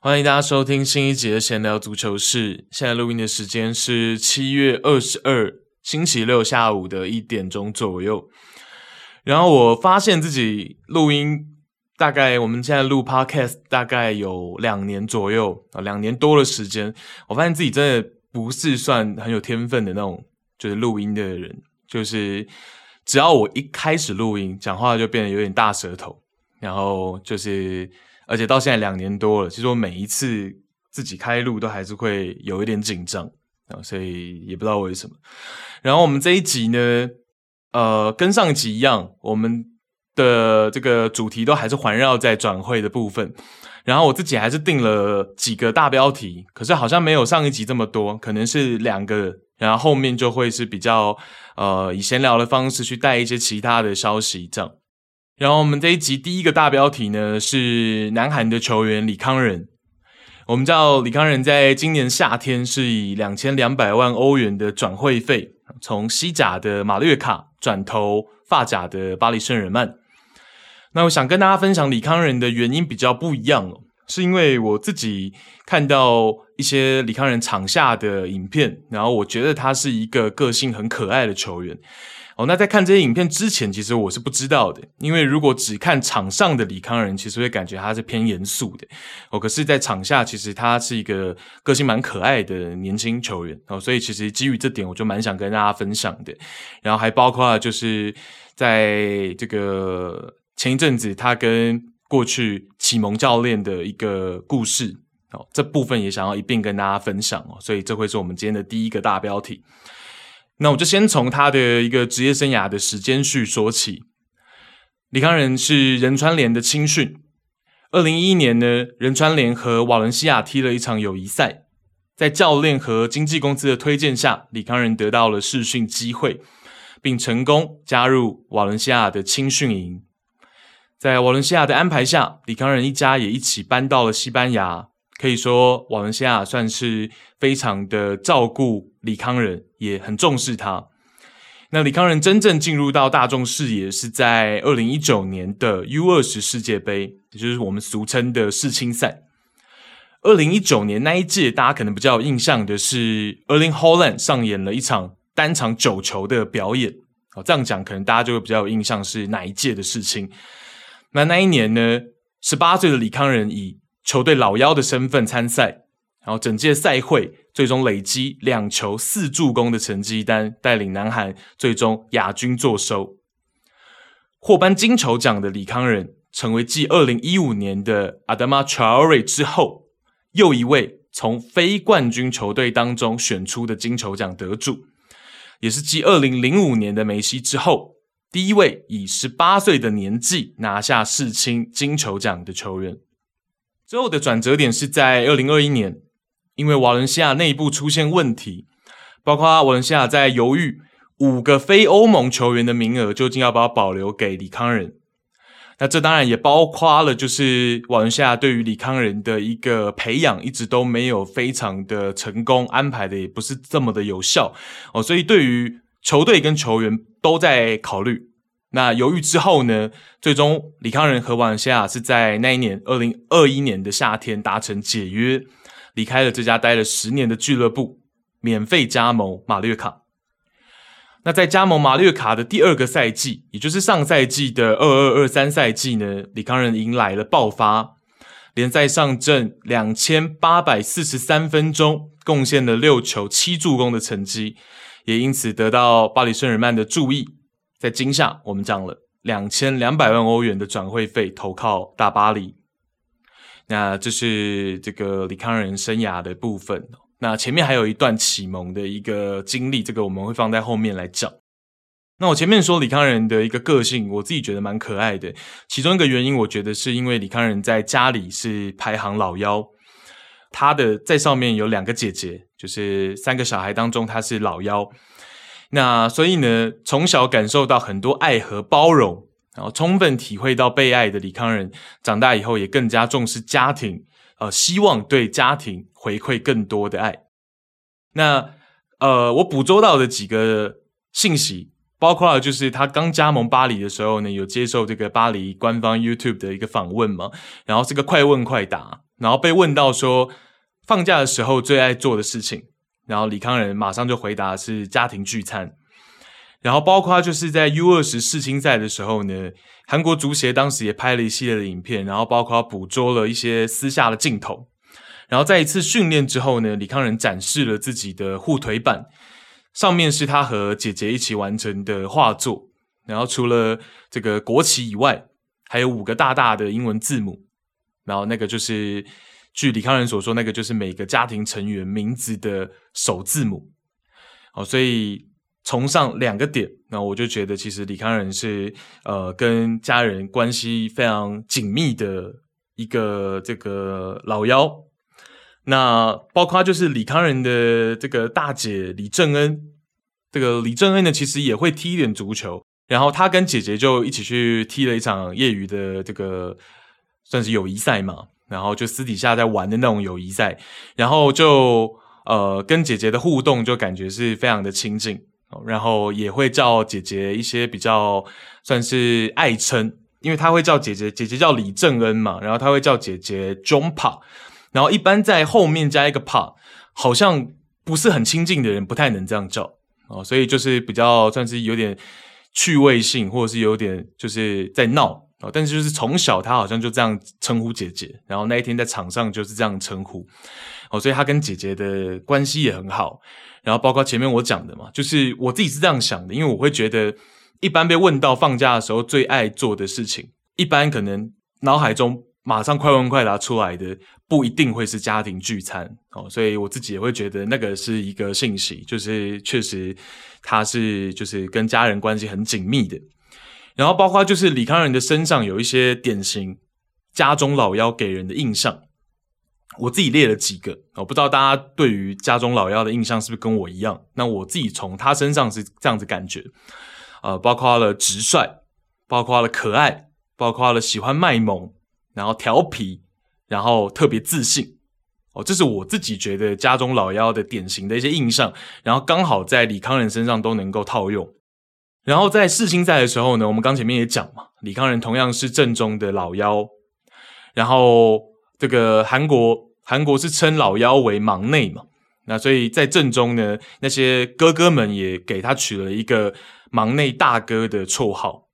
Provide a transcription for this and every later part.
欢迎大家收听新一集的闲聊足球室，现在录音的时间是7月22星期六下午的1点钟左右。然后我发现自己录音，大概我们现在录 podcast 大概有2年左右，2年多的时间，我发现自己真的不是算很有天分的那种就是录音的人，就是只要我一开始录音讲话就变得有点大舌头，然后就是而且到现在2年多了，其实我每一次自己开录都还是会有一点紧张，所以也不知道为什么。然后我们这一集呢，跟上一集一样，我们的这个主题都还是环绕在转会的部分。然后我自己还是定了几个大标题，可是好像没有上一集这么多，可能是2个，然后后面就会是比较以闲聊的方式去带一些其他的消息这样。然后我们这一集第一个大标题呢，是南韩的球员李康仁。我们知道李康仁在今年夏天是以2200万欧元的转会费，从西甲的马略卡转投法甲的巴黎圣日耳曼。那我想跟大家分享李康仁的原因比较不一样哦，是因为我自己看到一些李康仁场下的影片，然后我觉得他是一个个性很可爱的球员。那在看这些影片之前，其实我是不知道的，因为如果只看场上的李康仁，其实会感觉他是偏严肃的。可是在场下，其实他是一个个性蛮可爱的年轻球员。所以其实基于这点，我就蛮想跟大家分享的。然后还包括就是在这个前一阵子，他跟过去启蒙教练的一个故事，这部分也想要一并跟大家分享。所以这会是我们今天的第一个大标题。那我就先从他的一个职业生涯的时间序说起。李康仁是仁川联的青训。2011年呢，仁川联和瓦伦西亚踢了一场友谊赛。在教练和经纪公司的推荐下，李康仁得到了试训机会，并成功加入瓦伦西亚的青训营。在瓦伦西亚的安排下，李康仁一家也一起搬到了西班牙。可以说瓦伦西亚算是非常的照顾李康仁，也很重视他。那李康仁真正进入到大众视野是在2019年的 U20 世界杯，也就是我们俗称的世青赛。2019年那一届大家可能比较有印象的是 Erling Haaland 上演了一场单场9球的表演。这样讲可能大家就会比较有印象是哪一届的世青。那一年呢，18岁的李康仁以球队老妖的身份参赛，然后整届赛会最终累积2球4助攻的成绩单，带领南韩最终亚军坐收。获颁金球奖的李康仁成为继2015年的 Adama Traore 之后又一位从非冠军球队当中选出的金球奖得主，也是继2005年的梅西之后第一位以18岁的年纪拿下世青金球奖的球员。之后的转折点是在2021年，因为瓦伦西亚内部出现问题，包括瓦伦西亚在犹豫5个非欧盟球员的名额究竟要不要保留给李康仁。那这当然也包括了就是瓦伦西亚对于李康仁的一个培养一直都没有非常的成功，安排的也不是这么的有效。所以对于球队跟球员都在考虑。那犹豫之后呢，最终李康仁和瓦伦西亚是在那一年2021年的夏天达成解约，离开了这家待了10年的俱乐部，免费加盟马略卡。那在加盟马略卡的第2个赛季，也就是上赛季的 22-23 赛季呢，李康仁迎来了爆发，联赛上阵2843分钟，贡献了6球7助攻的成绩，也因此得到巴黎圣日耳曼的注意。在今夏我们讲了2200万欧元的转会费投靠大巴黎。那这是这个李康仁生涯的部分。那前面还有一段启蒙的一个经历，这个我们会放在后面来讲。那我前面说李康仁的一个个性，我自己觉得蛮可爱的。其中一个原因我觉得是因为李康仁在家里是排行老幺。他的在上面有2个姐姐，就是3个小孩当中他是老幺。那所以呢，从小感受到很多爱和包容，然后充分体会到被爱的李康仁长大以后也更加重视家庭，希望对家庭回馈更多的爱。那我捕捉到的几个信息，包括了就是他刚加盟巴黎的时候呢，有接受这个巴黎官方 YouTube 的一个访问嘛，然后是个快问快答，然后被问到说放假的时候最爱做的事情，然后李康仁马上就回答是家庭聚餐。然后包括就是在 U20 世青赛的时候呢，韩国足协当时也拍了一系列的影片，然后包括捕捉了一些私下的镜头。然后在一次训练之后呢，李康仁展示了自己的护腿板，上面是他和姐姐一起完成的画作，然后除了这个国旗以外，还有5个大大的英文字母，然后那个就是据李康仁所说，那个就是每个家庭成员名字的首字母。好，所以崇尚2个点，那我就觉得其实李康仁是跟家人关系非常紧密的一个这个老妖。那包括就是李康仁的这个大姐李正恩，这个李正恩呢其实也会踢一点足球，然后他跟姐姐就一起去踢了一场业余的这个算是友谊赛嘛，然后就私底下在玩的那种友谊赛，然后就跟姐姐的互动就感觉是非常的亲近，然后也会叫姐姐一些比较算是爱称，因为他会叫姐姐，姐姐叫李正恩嘛，然后他会叫姐姐 Jompa，然后一般在后面加一个 pa， 好像不是很亲近的人不太能这样叫，所以就是比较算是有点趣味性，或者是有点就是在闹，但是就是从小他好像就这样称呼姐姐，然后那一天在场上就是这样称呼，所以他跟姐姐的关系也很好。然后包括前面我讲的嘛，就是我自己是这样想的，因为我会觉得一般被问到放假的时候最爱做的事情，一般可能脑海中马上快问快答出来的不一定会是家庭聚餐，所以我自己也会觉得那个是一个信息，就是确实他是就是跟家人关系很紧密的。然后包括就是李康仁的身上有一些典型家中老妖给人的印象，我自己列了几个，我不知道大家对于家中老妖的印象是不是跟我一样，那我自己从他身上是这样子感觉，包括了直率，包括了可爱，包括了喜欢卖萌，然后调皮，然后特别自信，这是我自己觉得家中老妖的典型的一些印象，然后刚好在李康仁身上都能够套用。然后在世青赛的时候呢，我们刚前面也讲嘛，李康仁同样是正宗的老妖，然后这个韩国是称老妖为忙内嘛，那所以在正宗呢，那些哥哥们也给他取了一个忙内大哥的绰号，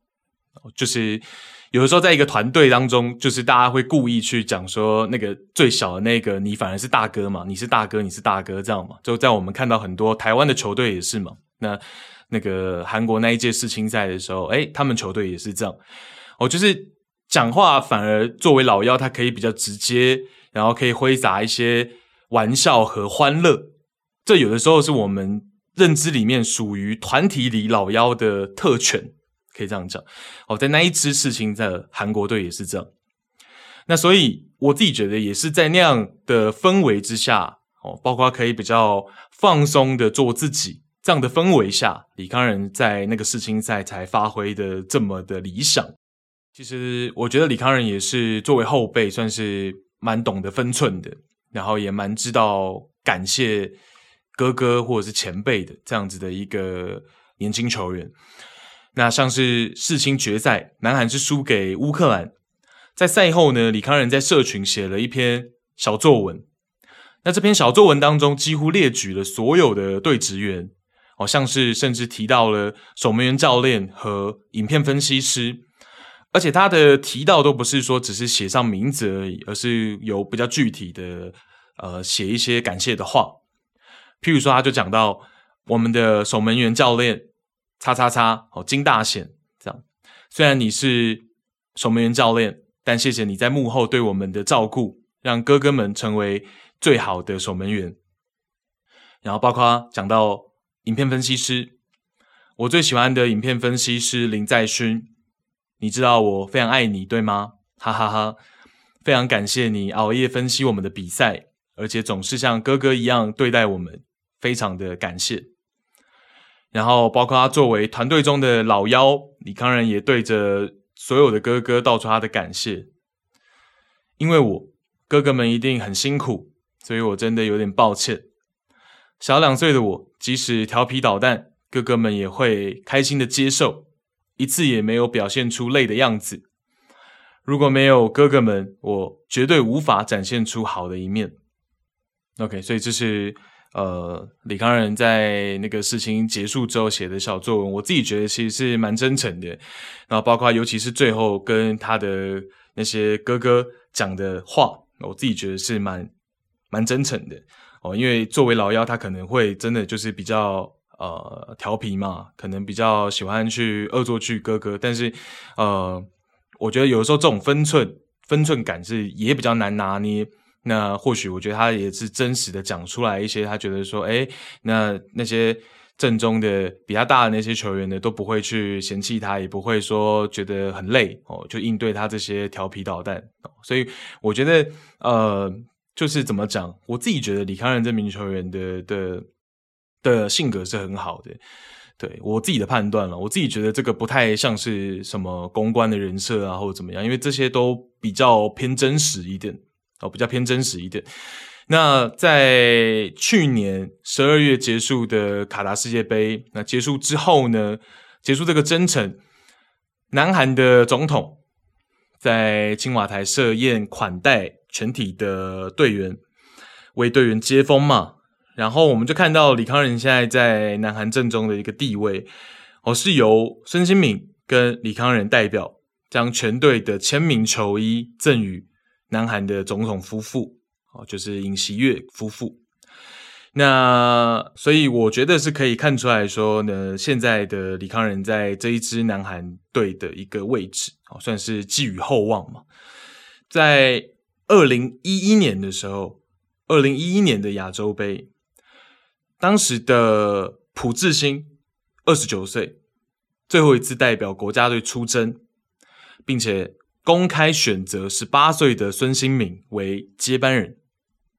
就是有的时候在一个团队当中，就是大家会故意去讲说那个最小的那个你反而是大哥嘛，你是大哥这样嘛，就在我们看到很多台湾的球队也是嘛，那个韩国那一届世青赛的时候，他们球队也是这样，就是讲话反而作为老妖他可以比较直接，然后可以挥洒一些玩笑和欢乐，这有的时候是我们认知里面属于团体里老妖的特权，可以这样讲，在那一支世青赛的韩国队也是这样。那所以我自己觉得也是在那样的氛围之下，包括可以比较放松的做自己这样的氛围下，李康仁在那个世青赛才发挥的这么的理想。其实我觉得李康仁也是作为后辈算是蛮懂得分寸的，然后也蛮知道感谢哥哥或者是前辈的这样子的一个年轻球员。那像是世青决赛，南韩是输给乌克兰，在赛后呢，李康仁在社群写了一篇小作文，那这篇小作文当中几乎列举了所有的队职员，像是甚至提到了守门员教练和影片分析师，而且他的提到都不是说只是写上名字而已，而是有比较具体的写一些感谢的话，譬如说他就讲到我们的守门员教练XXX，金大显，这样虽然你是守门员教练，但谢谢你在幕后对我们的照顾，让哥哥们成为最好的守门员。然后包括讲到影片分析师，我最喜欢的影片分析师林在勋，你知道我非常爱你对吗？哈哈哈，非常感谢你熬夜分析我们的比赛，而且总是像哥哥一样对待我们，非常的感谢。然后包括他作为团队中的老妖，李康仁也对着所有的哥哥道出他的感谢，因为我，哥哥们一定很辛苦，所以我真的有点抱歉。小2岁的我，即使调皮捣蛋，哥哥们也会开心的接受，一次也没有表现出累的样子。如果没有哥哥们，我绝对无法展现出好的一面。OK， 所以这是李康仁在那个事情结束之后写的小作文，我自己觉得其实是蛮真诚的。然后包括尤其是最后跟他的那些哥哥讲的话，我自己觉得是蛮真诚的哦。因为作为老幺，他可能会真的就是比较调皮嘛，可能比较喜欢去恶作剧哥哥，但是我觉得有时候这种分寸感是也比较难拿捏。那或许我觉得他也是真实的讲出来一些，他觉得说，诶，那些正宗的比他大的那些球员呢，都不会去嫌弃他，也不会说觉得很累哦，就应对他这些调皮捣蛋。所以我觉得就是怎么讲，我自己觉得李康仁这名球员的性格是很好的。对，我自己的判断了，我自己觉得这个不太像是什么公关的人设啊，或者怎么样，因为这些都比较偏真实一点哦，比较偏真实一点。那在去年12月结束的卡达世界杯，那结束之后呢，结束这个征程，南韩的总统在青瓦台设宴款待全体的队员，为队员接风嘛。然后我们就看到李康仁现在在南韩阵中的一个地位哦，是由孙兴慜跟李康仁代表将全队的签名球衣赠予南韩的总统夫妇哦，就是尹锡悦夫妇。那所以我觉得是可以看出来说呢，现在的李康仁在这一支南韩队的一个位置哦，算是寄予厚望嘛。在2011年的时候，2011年的亚洲杯，当时的朴智星29岁，最后一次代表国家队出征，并且公开选择18岁的孙兴慜为接班人。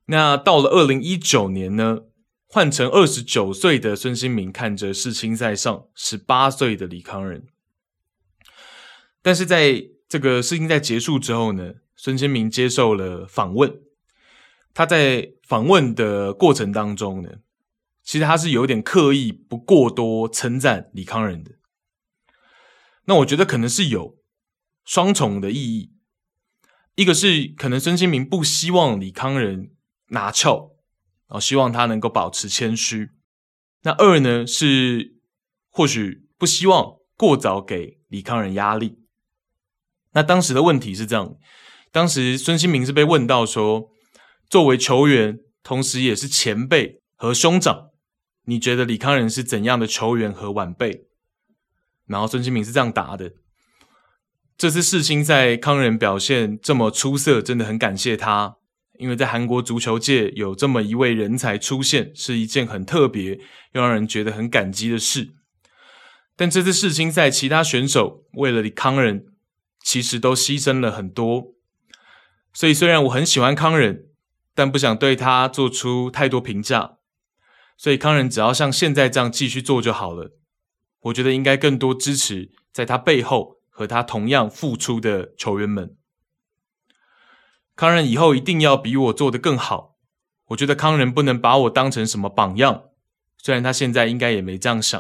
那到了2019年呢，换成29岁的孙兴慜看着世青赛上18岁的李康仁。但是在这个世青赛结束之后呢，孙兴慜接受了访问。他在访问的过程当中呢，其实他是有点刻意不过多称赞李康仁的。那我觉得可能是有双重的意义，一个是可能孙兴慜不希望李康仁拿翘，希望他能够保持谦虚。那二呢是或许不希望过早给李康仁压力。那当时的问题是这样，当时孙兴慜是被问到说，作为球员同时也是前辈和兄长，你觉得李康仁是怎样的球员和晚辈？然后孙兴慜是这样答的，这次世青赛康仁表现这么出色，真的很感谢他，因为在韩国足球界有这么一位人才出现，是一件很特别又让人觉得很感激的事。但这次世青赛其他选手为了李康仁其实都牺牲了很多，所以虽然我很喜欢康仁，但不想对他做出太多评价，所以康仁只要像现在这样继续做就好了。我觉得应该更多支持在他背后和他同样付出的球员们。康仁以后一定要比我做得更好，我觉得康仁不能把我当成什么榜样，虽然他现在应该也没这样想。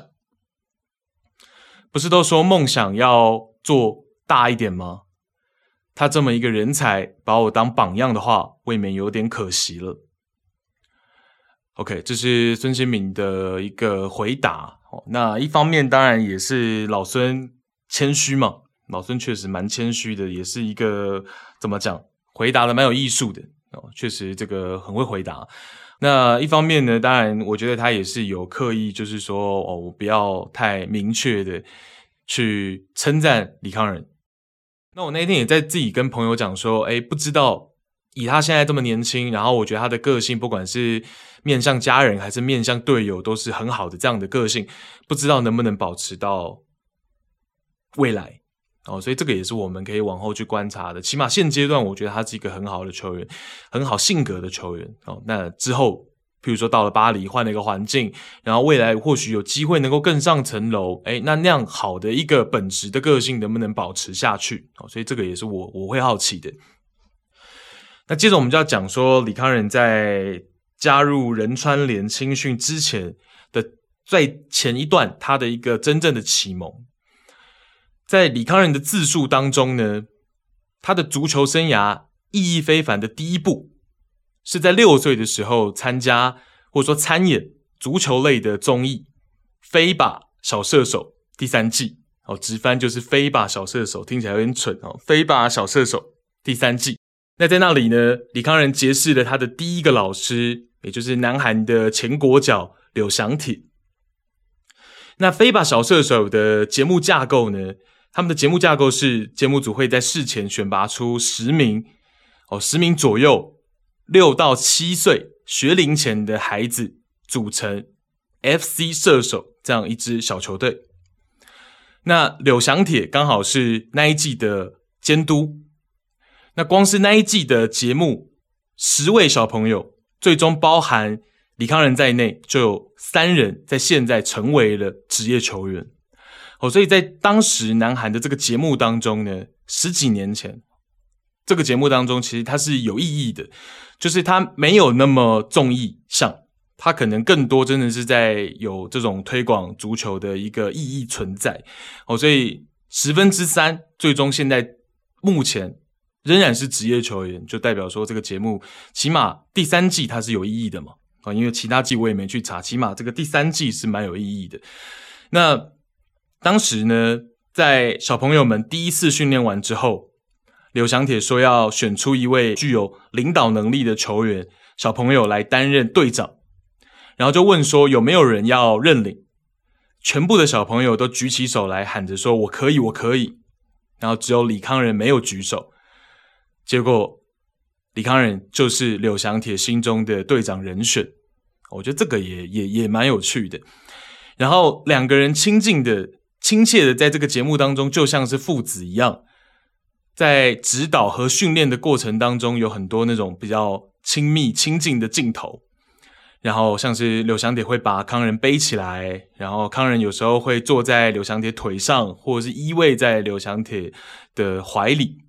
不是都说梦想要做大一点吗？他这么一个人才把我当榜样的话，未免有点可惜了。 OK， 这是孙兴慜的一个回答。那一方面当然也是老孙谦虚嘛，老孙确实蛮谦虚的，也是一个怎么讲，回答的蛮有艺术的，确实这个很会回答。那一方面呢，当然我觉得他也是有刻意就是说我不要太明确的去称赞李康仁。那我那天也在自己跟朋友讲说，诶，不知道以他现在这么年轻，然后我觉得他的个性不管是面向家人还是面向队友都是很好的这样的个性，不知道能不能保持到未来哦，所以这个也是我们可以往后去观察的。起码现阶段我觉得他是一个很好的球员，很好性格的球员哦。那之后譬如说到了巴黎换了一个环境，然后未来或许有机会能够更上层楼，诶，那样好的一个本质的个性能不能保持下去，所以这个也是我会好奇的。那接着我们就要讲说李康仁在加入仁川联青训之前的在前一段他的一个真正的启蒙。在李康仁的自述当中呢，他的足球生涯意义非凡的第一步是在6岁的时候参加或者说参演足球类的综艺飞吧小射手第3季，直翻就是飞吧小射手，听起来有点蠢，飞吧小射手第3季。那在那里呢，李康仁结识了他的第一个老师，也就是南韩的前国脚柳祥廷。那飞吧小射手的节目架构呢，他们的节目架构是节目组会在事前选拔出10名10名左右6到7岁学龄前的孩子组成 FC 射手这样一支小球队。那柳祥铁刚好是那一季的监督，那光是那一季的节目10位小朋友，最终包含李康仁在内就有3人在现在成为了职业球员。所以在当时南韩的这个节目当中呢，10几年前这个节目当中其实它是有意义的，就是它没有那么综艺像，它可能更多真的是在有这种推广足球的一个意义存在。所以3/10最终现在目前仍然是职业球员，就代表说这个节目起码第3季它是有意义的嘛，因为其他季我也没去查，起码这个第3季是蛮有意义的。那当时呢，在小朋友们第1次训练完之后，柳祥铁说要选出一位具有领导能力的球员小朋友来担任队长，然后就问说有没有人要认领，全部的小朋友都举起手来喊着说我可以我可以，然后只有李康仁没有举手，结果李康仁就是柳祥铁心中的队长人选。我觉得这个也蛮有趣的。然后2个人亲切的在这个节目当中就像是父子一样，在指导和训练的过程当中有很多那种比较亲密亲近的镜头，然后像是柳祥铁会把康仁背起来，然后康仁有时候会坐在柳祥铁腿上或者是依偎在柳祥铁的怀里。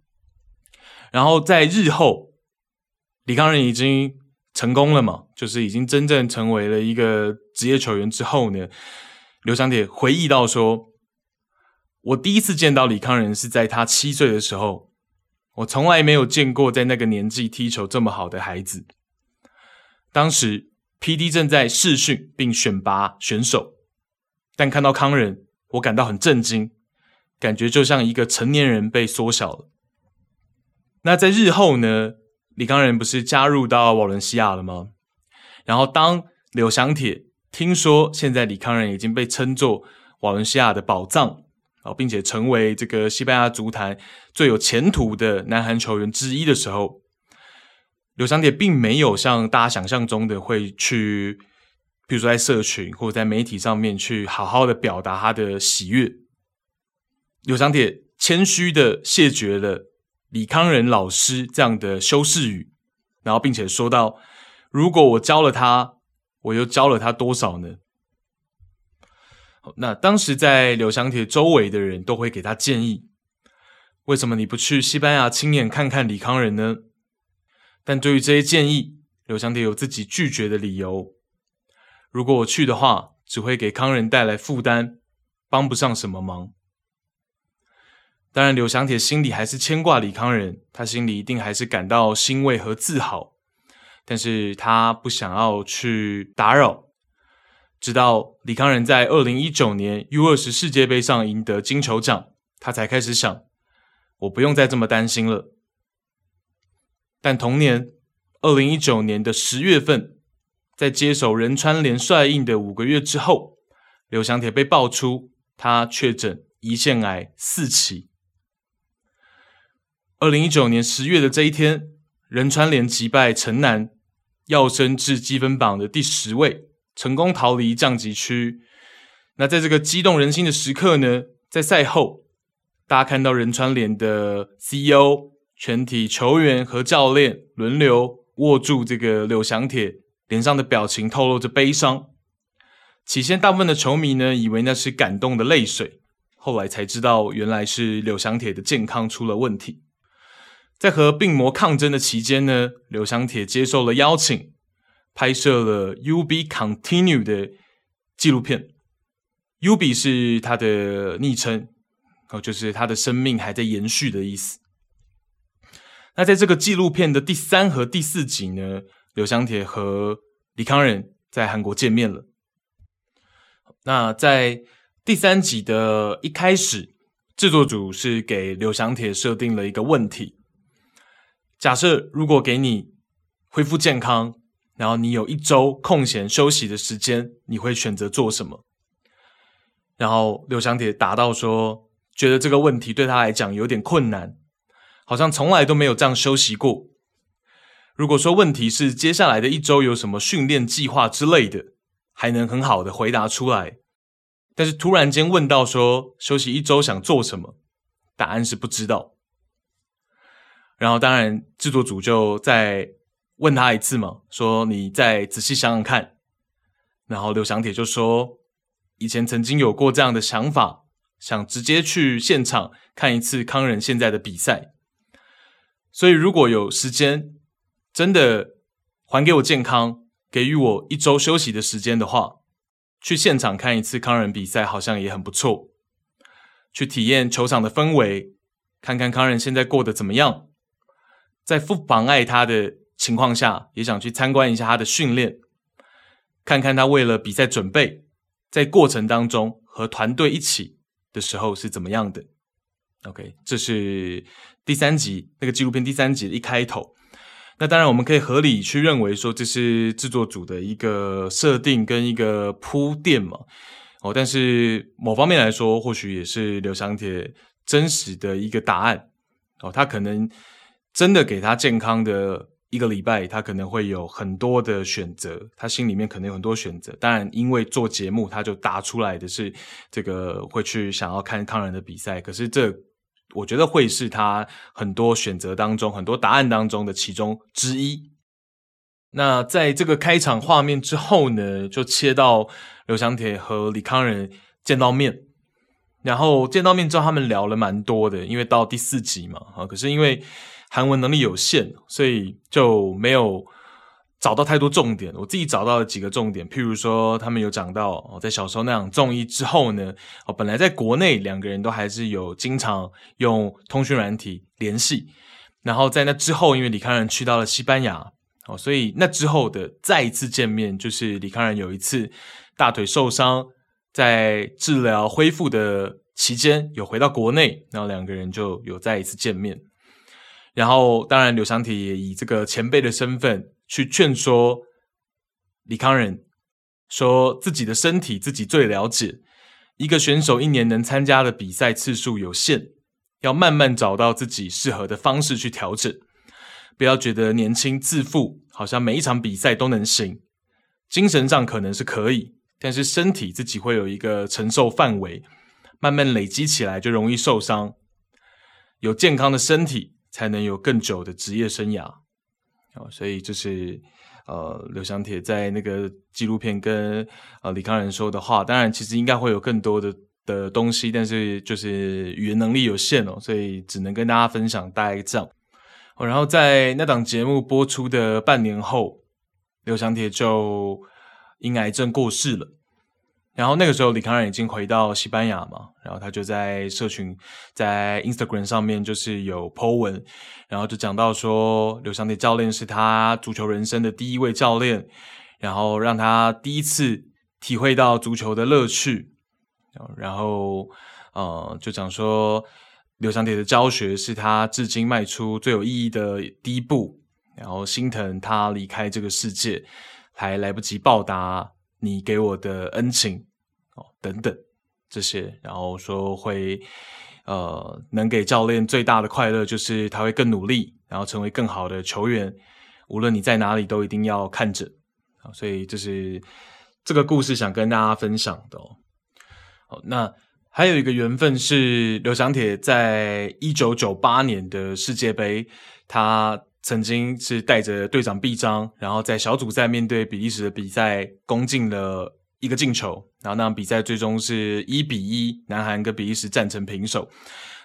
然后在日后李康仁已经成功了嘛，就是已经真正成为了一个职业球员之后呢，柳祥铁回忆到说，我第一次见到李康仁是在他7岁的时候，我从来没有见过在那个年纪踢球这么好的孩子。当时 PD 正在试训并选拔选手，但看到康仁我感到很震惊，感觉就像一个成年人被缩小了。那在日后呢，李康仁不是加入到瓦伦西亚了吗？然后当柳祥铁听说现在李康仁已经被称作瓦伦西亚的宝藏，并且成为这个西班牙足坛最有前途的南韩球员之一的时候，柳祥铁并没有像大家想象中的会去比如说在社群或者在媒体上面去好好的表达他的喜悦。柳祥铁谦虚的谢绝了李康仁老师这样的修饰语，然后并且说到，如果我教了他，我又教了他多少呢？那当时在柳祥铁周围的人都会给他建议，为什么你不去西班牙亲眼看看李康仁呢？但对于这些建议，柳祥铁有自己拒绝的理由。如果我去的话，只会给康仁带来负担，帮不上什么忙。当然柳祥铁心里还是牵挂李康仁，他心里一定还是感到欣慰和自豪，但是他不想要去打扰。直到李康仁在2019年 U20 世界杯上赢得金球奖，他才开始想，我不用再这么担心了。但同年2019年的10月份，在接手仁川联帅印的5个月之后，柳祥铁被爆出他确诊胰腺癌4期。2019年10月的这一天，仁川联击败城南，跃升至积分榜的第10位，成功逃离降级区。那在这个激动人心的时刻呢，在赛后大家看到仁川联的 CEO 全体球员和教练轮流握住这个柳祥铁，脸上的表情透露着悲伤。起先大部分的球迷呢，以为那是感动的泪水，后来才知道原来是柳祥铁的健康出了问题。在和病魔抗争的期间呢，刘翔铁接受了邀请，拍摄了 UB Continue 的纪录片。UB 是他的昵称，就是他的生命还在延续的意思。那在这个纪录片的第3和第4集呢，刘翔铁和李康仁在韩国见面了。那在第3集的一开始，制作组是给刘翔铁设定了一个问题，假设如果给你恢复健康，然后你有1周空闲休息的时间，你会选择做什么？然后刘翔铁答到说，觉得这个问题对他来讲有点困难，好像从来都没有这样休息过。如果说问题是接下来的1周有什么训练计划之类的，还能很好的回答出来，但是突然间问到说休息1周想做什么，答案是不知道。然后当然制作组就再问他一次嘛，说你再仔细想想看。然后刘翔铁就说，以前曾经有过这样的想法，想直接去现场看一次康仁现在的比赛，所以如果有时间真的还给我健康，给予我1周休息的时间的话，去现场看一次康仁比赛好像也很不错，去体验球场的氛围，看看康仁现在过得怎么样，在不妨碍他的情况下也想去参观一下他的训练，看看他为了比赛准备在过程当中和团队一起的时候是怎么样的。 OK， 这是第3集那个纪录片第3集的一开头。那当然我们可以合理去认为说这是制作组的一个设定跟一个铺垫嘛。但是某方面来说或许也是刘翔铁真实的一个答案。他可能真的给他健康的1个礼拜，他可能会有很多的选择，他心里面可能有很多选择。当然因为做节目他就答出来的是这个会去想要看康仁的比赛，可是这我觉得会是他很多选择当中，很多答案当中的其中之一。那在这个开场画面之后呢，就切到刘翔铁和李康仁见到面，然后见到面之后他们聊了蛮多的，因为到第4集嘛，可是因为韩文能力有限，所以就没有找到太多重点。我自己找到了几个重点，譬如说他们有讲到在小时候那场综艺之后呢，本来在国内两个人都还是有经常用通讯软体联系，然后在那之后因为李康仁去到了西班牙，所以那之后的再一次见面就是李康仁有一次大腿受伤，在治疗恢复的期间有回到国内，然后两个人就有再一次见面。然后当然刘翔铁也以这个前辈的身份去劝说李康仁，说自己的身体自己最了解，一个选手1年能参加的比赛次数有限，要慢慢找到自己适合的方式去调整，不要觉得年轻自负，好像每一场比赛都能行，精神上可能是可以，但是身体自己会有一个承受范围，慢慢累积起来就容易受伤，有健康的身体才能有更久的职业生涯。所以这是刘翔铁在那个纪录片跟李康仁说的话。当然其实应该会有更多的东西，但是就是语言能力有限所以只能跟大家分享大概这样。然后在那档节目播出的半年后，刘翔铁就因癌症过世了。然后那个时候李康仁已经回到西班牙嘛，然后他就在社群在 Instagram 上面就是有 po 文，然后就讲到说刘翔铁教练是他足球人生的第1位教练，然后让他第一次体会到足球的乐趣，然后就讲说刘翔铁的教学是他至今迈出最有意义的第一步，然后心疼他离开这个世界还来不及报答你给我的恩情等等这些，然后说会能给教练最大的快乐就是他会更努力，然后成为更好的球员，无论你在哪里都一定要看着。所以这是这个故事想跟大家分享的那还有一个缘分是刘翔铁在1998年的世界杯，他曾经是带着队长臂章，然后在小组赛面对比利时的比赛攻进了1个进球，然后那场比赛最终是1-1，南韩跟比利时战成平手。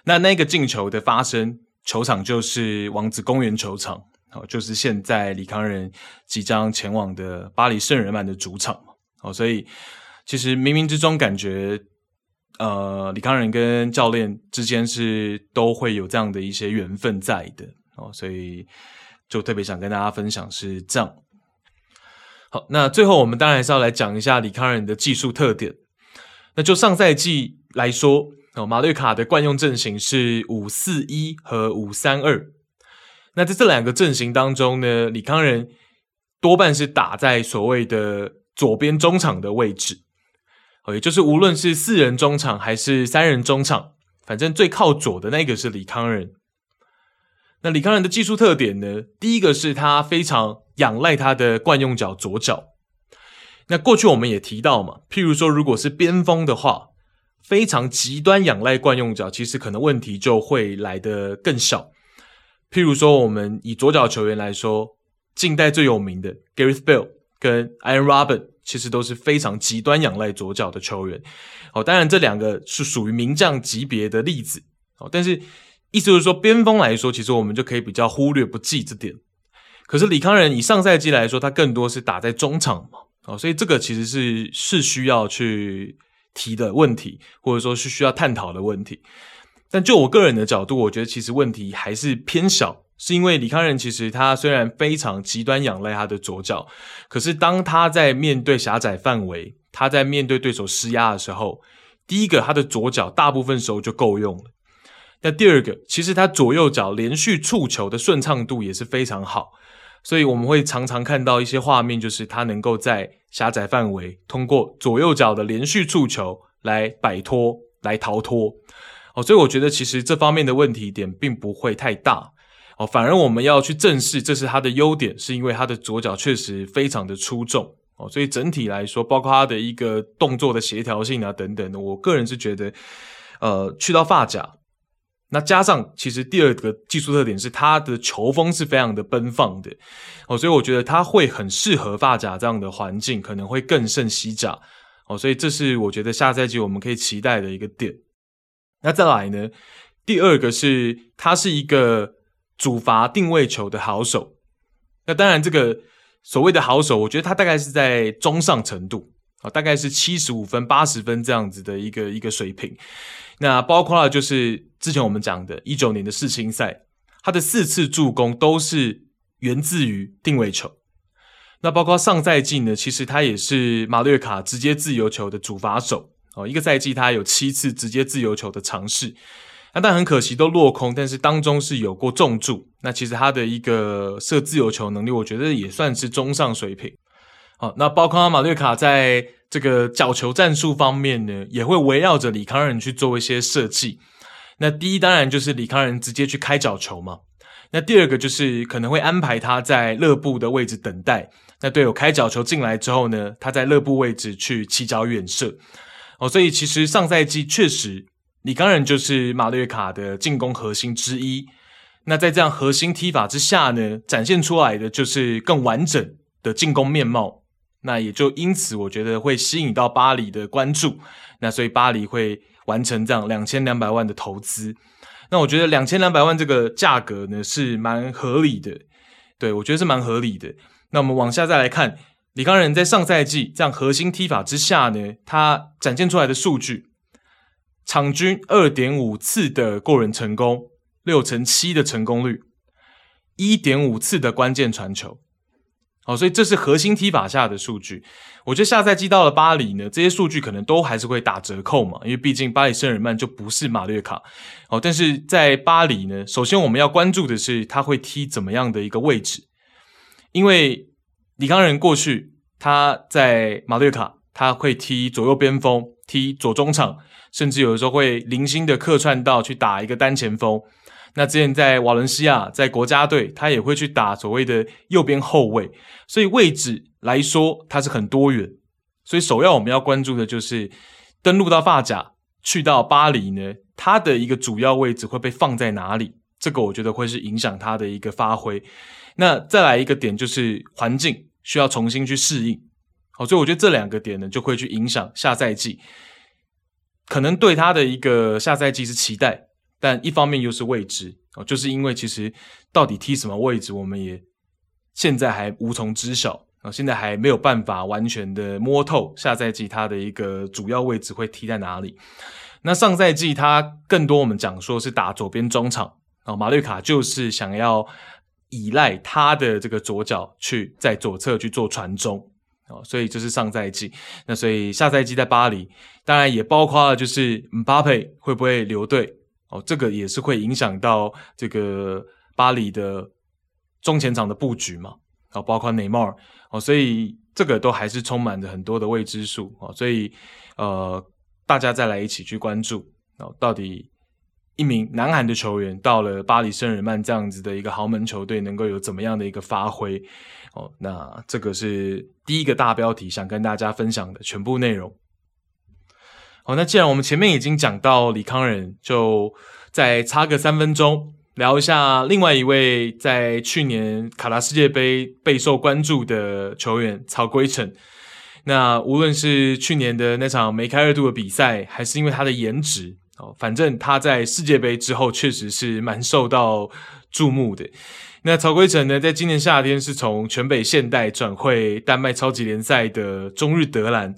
那个进球的发生球场就是王子公园球场，就是现在李康仁即将前往的巴黎圣日耳曼的主场嘛。所以其实冥冥之中感觉李康仁跟教练之间是都会有这样的一些缘分在的，所以就特别想跟大家分享是这样。好，那最后我们当然还是要来讲一下李康仁的技术特点。那就上赛季来说，马略卡的惯用阵型是 5-4-1 和 5-3-2。 那在这两个阵型当中呢，李康仁多半是打在所谓的左边中场的位置，也就是无论是四人中场还是三人中场，反正最靠左的那个是李康仁。那李康仁的技术特点呢，第一个是他非常仰赖他的惯用脚左脚。那过去我们也提到嘛，譬如说如果是边锋的话，非常极端仰赖惯用脚，其实可能问题就会来得更小。譬如说我们以左脚球员来说，近代最有名的 Gareth Bale 跟 Ian Robben 其实都是非常极端仰赖左脚的球员。当然这两个是属于名将级别的例子，但是意思就是说边锋来说，其实我们就可以比较忽略不计这点。可是李康仁以上赛季来说，他更多是打在中场嘛，所以这个其实是需要去提的问题，或者说是需要探讨的问题。但就我个人的角度，我觉得其实问题还是偏小，是因为李康仁其实他虽然非常极端仰赖他的左脚，可是当他在面对狭窄范围，他在面对对手施压的时候，第一个他的左脚大部分时候就够用了。那第二个，其实他左右脚连续触球的顺畅度也是非常好，所以我们会常常看到一些画面，就是他能够在狭窄范围通过左右脚的连续触球来摆脱，来逃脱。所以我觉得其实这方面的问题点并不会太大，反而我们要去正视这是他的优点，是因为他的左脚确实非常的出众。所以整体来说，包括他的一个动作的协调性啊等等，我个人是觉得去到发甲，那加上其实第二个技术特点是他的球风是非常的奔放的，所以我觉得他会很适合法甲这样的环境，可能会更胜西甲，所以这是我觉得下赛季我们可以期待的一个点。那再来呢，第二个是他是一个主罚定位球的好手。那当然这个所谓的好手，我觉得他大概是在中上程度，大概是75分80分这样子的一个水平。那包括了就是之前我们讲的19年的世青赛，他的4次助攻都是源自于定位球。那包括上赛季呢，其实他也是马略卡直接自由球的主罚手，一个赛季他有7次直接自由球的尝试，那但很可惜都落空，但是当中是有过重注。那其实他的一个射自由球能力，我觉得也算是中上水平。好，那包括马略卡在这个角球战术方面呢，也会围绕着李康仁去做一些设计。那第一当然就是李康仁直接去开角球嘛，那第二个就是可能会安排他在勒布的位置等待，那队友开角球进来之后呢，他在勒布位置去起脚远射。所以其实上赛季确实李康仁就是马略卡的进攻核心之一。那在这样核心踢法之下呢，展现出来的就是更完整的进攻面貌，那也就因此我觉得会吸引到巴黎的关注，那所以巴黎会完成这样2200万的投资。那我觉得2200万这个价格呢是蛮合理的，对，我觉得是蛮合理的。那我们往下再来看李康仁在上赛季这样核心踢法之下呢，他展现出来的数据，场均 2.5 次的过人成功，6成7的成功率， 1.5 次的关键传球。所以这是核心踢法下的数据。我觉得下赛季到了巴黎呢，这些数据可能都还是会打折扣嘛，因为毕竟巴黎圣日耳曼就不是马略卡。但是在巴黎呢，首先我们要关注的是他会踢怎么样的一个位置。因为李康仁过去他在马略卡，他会踢左右边锋，踢左中场，甚至有的时候会零星的客串到去打一个单前锋。那之前在瓦伦西亚，在国家队他也会去打所谓的右边后卫，所以位置来说他是很多元。所以首要我们要关注的就是登陆到法甲去到巴黎呢，他的一个主要位置会被放在哪里，这个我觉得会是影响他的一个发挥。那再来一个点就是环境需要重新去适应。好，所以我觉得这两个点呢就会去影响下赛季，可能对他的一个下赛季是期待，但一方面又是未知，就是因为其实到底踢什么位置我们也现在还无从知晓，现在还没有办法完全的摸透下赛季他的一个主要位置会踢在哪里。那上赛季他更多我们讲说是打左边中场，马略卡就是想要依赖他的这个左脚去在左侧去做传中，所以这是上赛季。那所以下赛季在巴黎当然也包括了就是姆巴佩会不会留队，这个也是会影响到这个巴黎的中前场的布局嘛，包括内马尔，所以这个都还是充满着很多的未知数，所以大家再来一起去关注到底一名南韩的球员到了巴黎圣日耳曼这样子的一个豪门球队能够有怎么样的一个发挥。那这个是第一个大标题想跟大家分享的全部内容。那既然我们前面已经讲到李康仁，就再插个3分钟聊一下另外一位在去年卡达世界杯备受关注的球员曹圭成。那无论是去年的那场梅开二度的比赛，还是因为他的颜值，反正他在世界杯之后确实是蛮受到注目的。那曹圭成呢，在今年夏天是从全北现代转会丹麦超级联赛的中日德兰，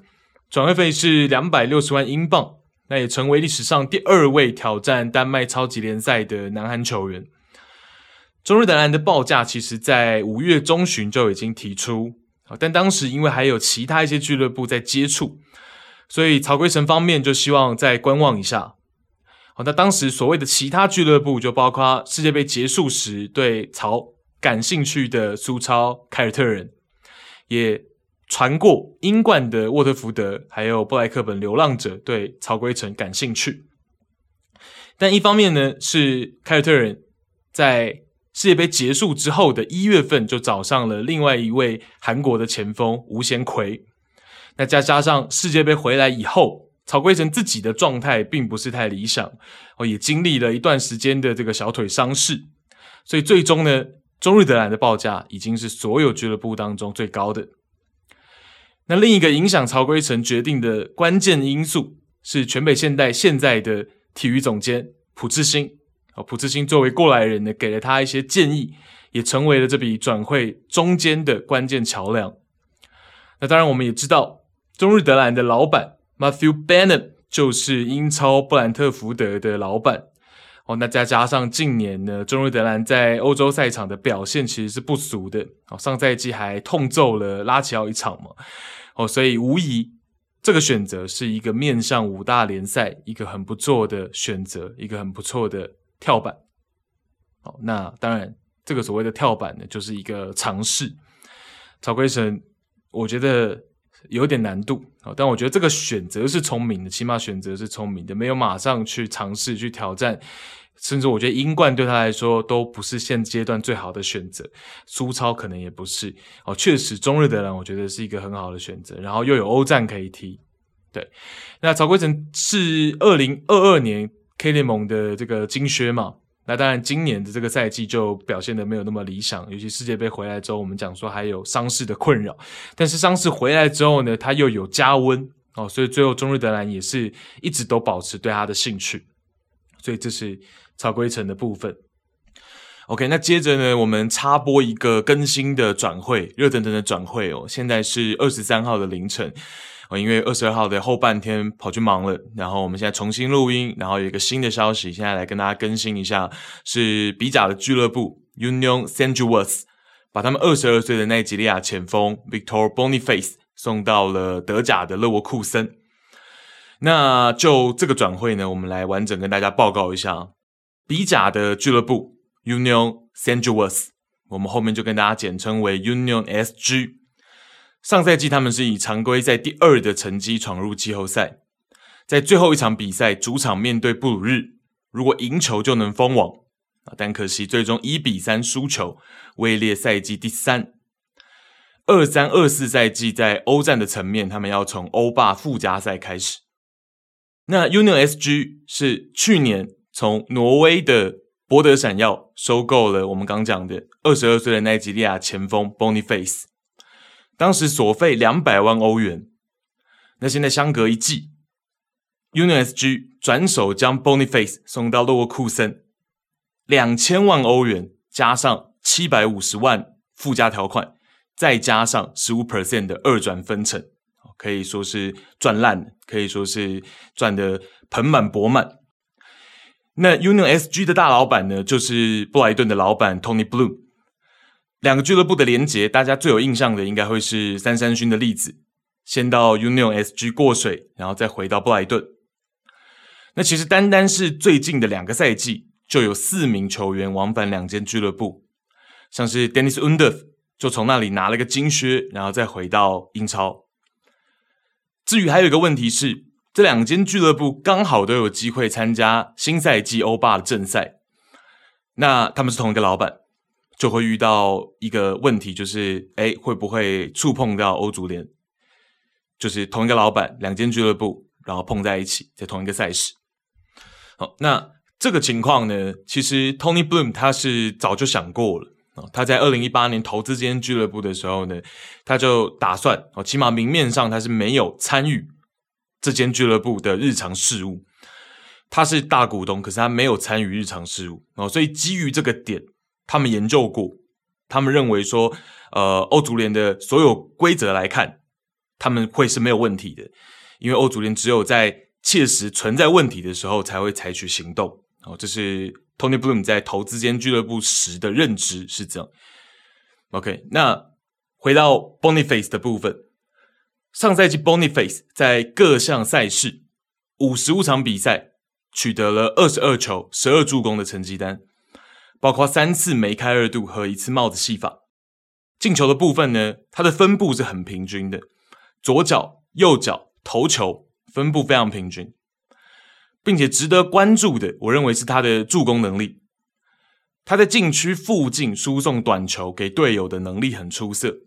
转会费是260万英镑，那也成为历史上第2位挑战丹麦超级联赛的南韩球员。中日德兰的报价其实在5月中旬就已经提出，但当时因为还有其他一些俱乐部在接触，所以曹圭成方面就希望再观望一下。那当时所谓的其他俱乐部就包括世界杯结束时对曹感兴趣的苏超、凯尔特人，也传过英冠的沃特福德还有布莱克本流浪者对曹圭成感兴趣。但一方面呢，是凯尔特人在世界杯结束之后的1月份就找上了另外一位韩国的前锋吴贤奎，那加上世界杯回来以后曹圭成自己的状态并不是太理想，也经历了一段时间的这个小腿伤势，所以最终呢，中日德兰的报价已经是所有俱乐部当中最高的。那另一个影响曹圭成决定的关键因素是全北现代现在的体育总监朴智星，朴智星作为过来人呢，给了他一些建议，也成为了这笔转会中间的关键桥梁。那当然我们也知道中日德兰的老板 Matthew Benham 就是英超布兰特福德的老板，那再加上近年呢，中日德兰在欧洲赛场的表现其实是不俗的，上赛季还痛揍了拉齐奥一场嘛，所以无疑这个选择是一个面向5大联赛一个很不错的选择，一个很不错的跳板。那当然这个所谓的跳板呢，就是一个尝试，曹圭成我觉得有点难度，但我觉得这个选择是聪明的，起码选择是聪明的，没有马上去尝试去挑战，甚至我觉得英冠对他来说都不是现阶段最好的选择，苏超可能也不是，确实中日德兰我觉得是一个很好的选择，然后又有欧战可以踢。对，那曹圭成是2022年 K 联盟的这个金靴嘛，那当然今年的这个赛季就表现得没有那么理想，尤其世界杯回来之后我们讲说还有伤势的困扰，但是伤势回来之后呢，他又有加温，所以最后中日德兰也是一直都保持对他的兴趣，所以这是曹圭成的部分。 OK， 那接着呢，我们插播一个更新的转会，热腾腾的转会现在是23号的凌晨，因为22号的后半天跑去忙了，然后我们现在重新录音，然后有一个新的消息现在来跟大家更新一下，是比甲的俱乐部 Union Saint-Gilloise 把他们22岁的奈及利亚前锋 Victor Boniface 送到了德甲的勒沃库森。那就这个转会呢，我们来完整跟大家报告一下比甲的俱乐部 Union Saint-Gilloise， 我们后面就跟大家简称为 Union SG。上赛季他们是以常规赛第2的成绩闯入季后赛，在最后一场比赛主场面对布鲁日，如果赢球就能封王，但可惜最终1-3输球，位列赛季第3。23-24 赛季在欧战的层面他们要从欧霸附加赛开始。那 Union SG 是去年从挪威的博德闪耀收购了我们刚讲的22岁的奈及利亚前锋 Boniface，当时所费200万欧元，那现在相隔一季 Union SG 转手将 Boniface 送到勒沃库森， 2000万欧元加上750万附加条款，再加上 15% 的二转分成，可以说是赚烂，可以说是赚得盆满钵满。那 Union SG 的大老板呢，就是布莱顿的老板 Tony Bloom。 两个俱乐部的连结，大家最有印象的应该会是三三勋的例子，先到 Union SG 过水，然后再回到布莱顿。那其实单单是最近的2个赛季，就有4名球员往返2间俱乐部，像是 Dennis Undorf 就从那里拿了个金靴，然后再回到英超。至于还有一个问题是，这2间俱乐部刚好都有机会参加新赛季欧霸的正赛，那他们是同一个老板，就会遇到一个问题，就是会不会触碰到欧足联，就是同一个老板，2间俱乐部然后碰在一起，在同一个赛事。好，那这个情况呢，其实 Tony Bloom 他是早就想过了。他在2018年投资这间俱乐部的时候呢，他就打算，起码明面上他是没有参与这间俱乐部的日常事务，他是大股东，可是他没有参与日常事务。所以基于这个点，他们研究过，他们认为说欧足联的所有规则来看，他们会是没有问题的，因为欧足联只有在切实存在问题的时候才会采取行动。这是 Tony Bloom 在投资间俱乐部时的认知是这样。OK， 那回到 Boniface 的部分，上赛季 Boniface 在各项赛事55场比赛取得了22球12助攻的成绩单，包括3次梅开二度和1次帽子戏法。进球的部分呢，它的分布是很平均的，左脚右脚头球分布非常平均，并且值得关注的，我认为是他的助攻能力。他在禁区附近输送短球给队友的能力很出色，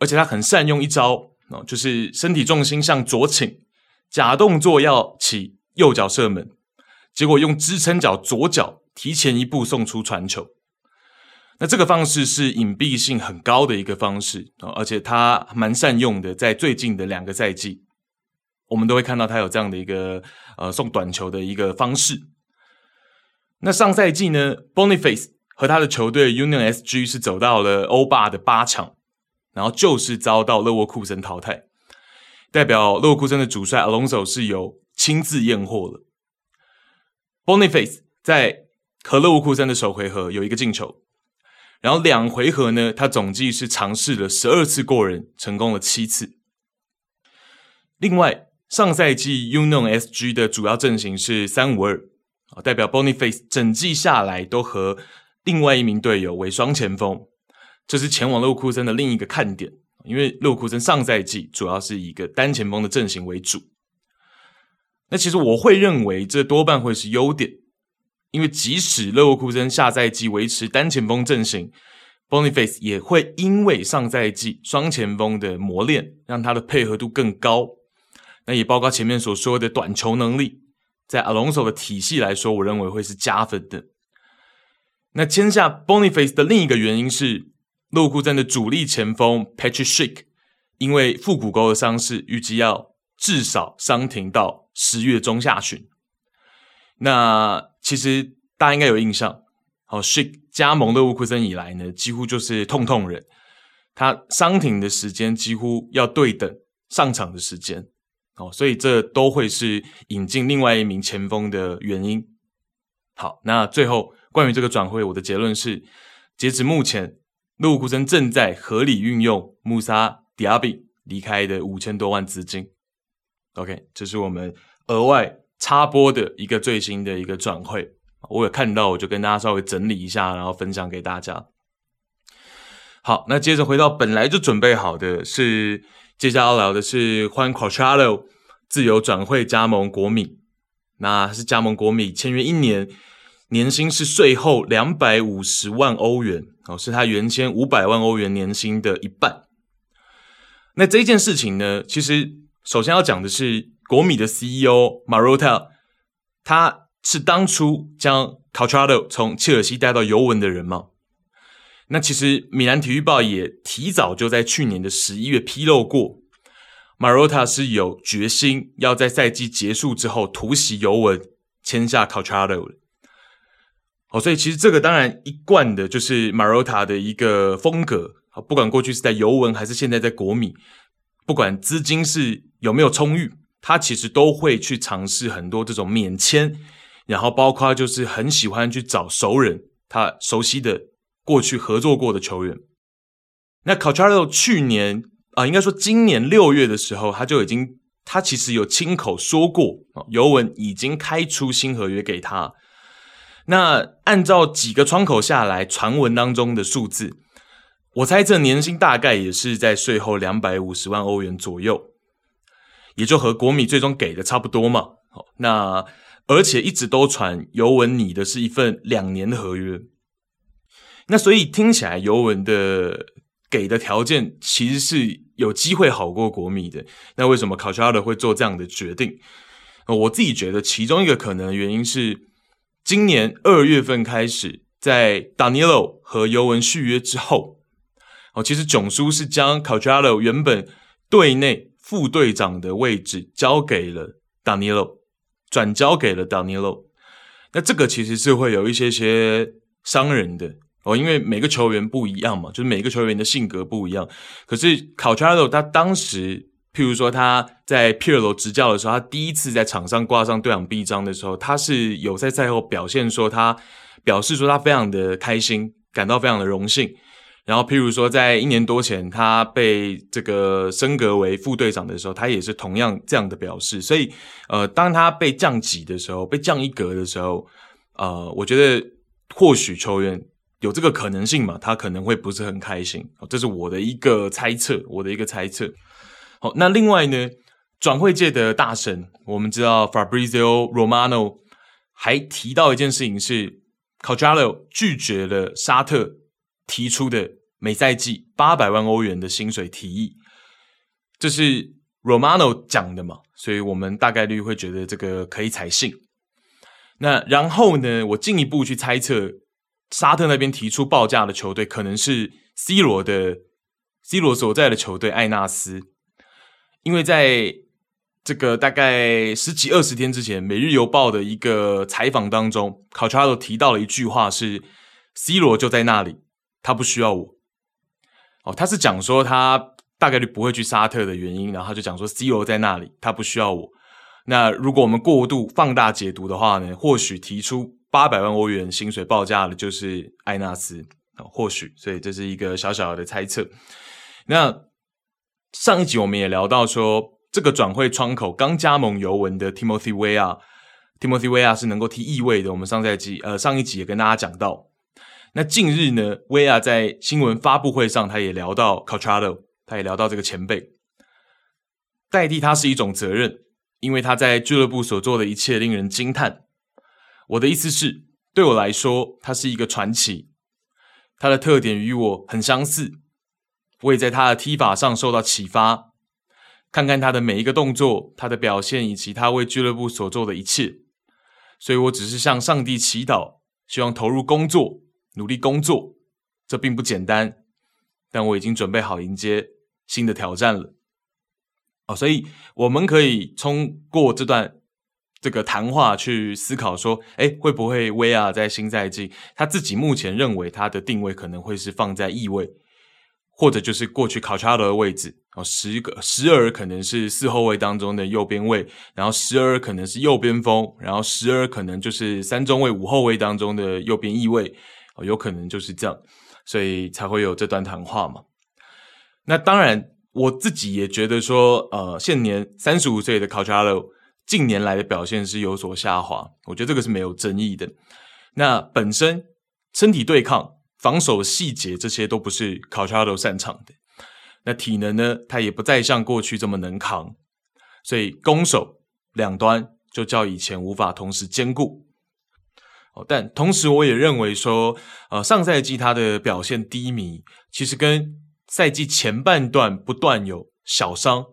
而且他很善用一招，就是身体重心向左倾，假动作要起右脚射门，结果用支撑脚左脚提前一步送出传球。那这个方式是隐蔽性很高的一个方式，而且他蛮善用的，在最近的2个赛季我们都会看到他有这样的一个送短球的一个方式。那上赛季呢， Boniface 和他的球队 Union SG 是走到了欧霸的8强，然后就是遭到勒沃库森淘汰，代表勒沃库森的主帅 Alonso 是有亲自验货了。 Boniface 在和勒沃库森的首回合有一个进球，然后2回合呢，他总计是尝试了12次过人，成功了7次。另外上赛季 Union SG 的主要阵型是 352， 代表 Boniface 整季下来都和另外一名队友为双前锋，这是前往勒沃库森的另一个看点，因为勒沃库森上赛季主要是以一个单前锋的阵型为主。那其实我会认为这多半会是优点，因为即使勒沃库森下赛季维持单前锋阵型， Boniface 也会因为上赛季双前锋的磨练，让他的配合度更高。那也包括前面所说的短球能力，在 Alonso 的体系来说，我认为会是加分的。那签下 Boniface 的另一个原因是，勒沃库森的主力前锋 Patrick Schick 因为腹股沟的伤势，预计要至少伤停到10月中下旬。那其实大家应该有印象，Schick 加盟勒沃库森以来呢，几乎就是痛人，他伤停的时间几乎要对等上场的时间。所以这都会是引进另外一名前锋的原因。好，那最后关于这个转会，我的结论是，截止目前，勒沃库森正在合理运用穆萨迪亚比离开的5000多万资金。OK， 这是我们额外插播的一个最新的一个转会，我有看到我就跟大家稍微整理一下，然后分享给大家。好，那接着回到本来就准备好的是，接下来要聊的是 Juan Cuadrado 自由转会加盟国米。那是加盟国米签约1年，年薪是税后250万欧元，是他原先500万欧元年薪的一半。那这件事情呢，其实首先要讲的是，国米的 CEO Marotta 他是当初将 Cuadrado 从切尔西带到尤文的人嘛。那其实米兰体育报也提早就在去年的11月披露过， Marotta 是有决心要在赛季结束之后突袭尤文签下 Cuadrado。好，所以其实这个当然一贯的就是 Marotta 的一个风格，不管过去是在尤文还是现在在国米，不管资金是有没有充裕，他其实都会去尝试很多这种免签，然后包括就是很喜欢去找熟人，他熟悉的过去合作过的球员。那 Cuadrado 去年应该说今年6月的时候，他其实有亲口说过，尤文已经开出新合约给他。那按照几个窗口下来传闻当中的数字，我猜这年薪大概也是在税后250万欧元左右，也就和国米最终给的差不多嘛。那而且一直都传尤文拟的是一份2年的合约，那所以听起来尤文的给的条件其实是有机会好过国米的。那为什么 Cuadrado 会做这样的决定？我自己觉得其中一个可能的原因是，今年2月份开始，在 Danilo 和尤文续约之后，其实囧叔是将 Cuadrado 原本队内副队长的位置交给了 Danilo， 转交给了 Danilo。 那这个其实是会有一些伤人的因为每个球员不一样嘛，就是每个球员的性格不一样。可是 Cuadrado 他当时，譬如说他在 Pirlo 执教的时候，他第一次在场上挂上队长臂章的时候，他是有在赛后表示说他非常的开心，感到非常的荣幸。然后譬如说在1年多前他被这个升格为副队长的时候，他也是同样这样的表示。所以当他被降级的时候，被降一格的时候，我觉得或许球员有这个可能性嘛，他可能会不是很开心，这是我的一个猜测。好，那另外呢，转会界的大神，我们知道 Fabrizio Romano 还提到一件事情是 Cuadrado 拒绝了沙特提出的每赛季800万欧元的薪水提议，这是 Romano 讲的嘛，所以我们大概率会觉得这个可以采信。那然后呢，我进一步去猜测沙特那边提出报价的球队可能是 C罗所在的球队艾纳斯，因为在这个大概10几20天之前，每日邮报的一个采访当中， Cuadrado 提到了一句话是 C 罗就在那里，他不需要我他是讲说他大概率不会去沙特的原因，然后他就讲说 C 罗在那里，他不需要我。那如果我们过度放大解读的话呢，或许提出800万欧元薪水报价的就是艾纳斯，或许，所以这是一个小小的猜测。那上一集我们也聊到说，这个转会窗口刚加盟尤文的 Timothy Weah 是能够踢翼位的，我们上一集也跟大家讲到。那近日呢， Weah 在新闻发布会上他也聊到 Cuadrado， 他也聊到这个前辈，代替他是一种责任，因为他在俱乐部所做的一切令人惊叹。我的意思是，对我来说，他是一个传奇，他的特点与我很相似，我也在他的踢法上受到启发。看看他的每一个动作，他的表现，以及他为俱乐部所做的一切。所以我只是向上帝祈祷，希望投入工作，努力工作。这并不简单，但我已经准备好迎接新的挑战了。所以我们可以通过这段这个谈话去思考说，会不会威亚在新赛季他自己目前认为他的定位可能会是放在翼位，或者就是过去 Cuadrado 的位置，时而可能是四后卫当中的右边卫，然后时而可能是右边锋，然后时而可能就是3中卫5后卫当中的右边翼位，有可能就是这样，所以才会有这段谈话嘛。那当然我自己也觉得说现年35岁的 Cuadrado近年来的表现是有所下滑，我觉得这个是没有争议的。那本身身体对抗、防守细节这些都不是 Cuadrado 擅长的，那体能呢，他也不再像过去这么能扛，所以攻守两端就较以前无法同时兼顾。但同时我也认为说上赛季他的表现低迷，其实跟赛季前半段不断有小伤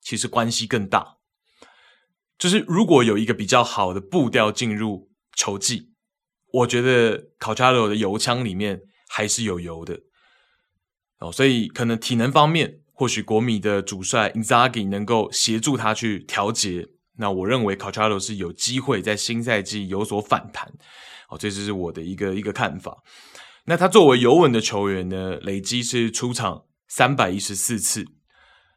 其实关系更大。就是如果有一个比较好的步调进入球季，我觉得 Cuadrado 的油枪里面还是有油的所以可能体能方面，或许国米的主帅 Inzaghi 能够协助他去调节，那我认为 Cuadrado 是有机会在新赛季有所反弹哦，这就是我的一个看法。那他作为尤文的球员呢，累积是出场314次，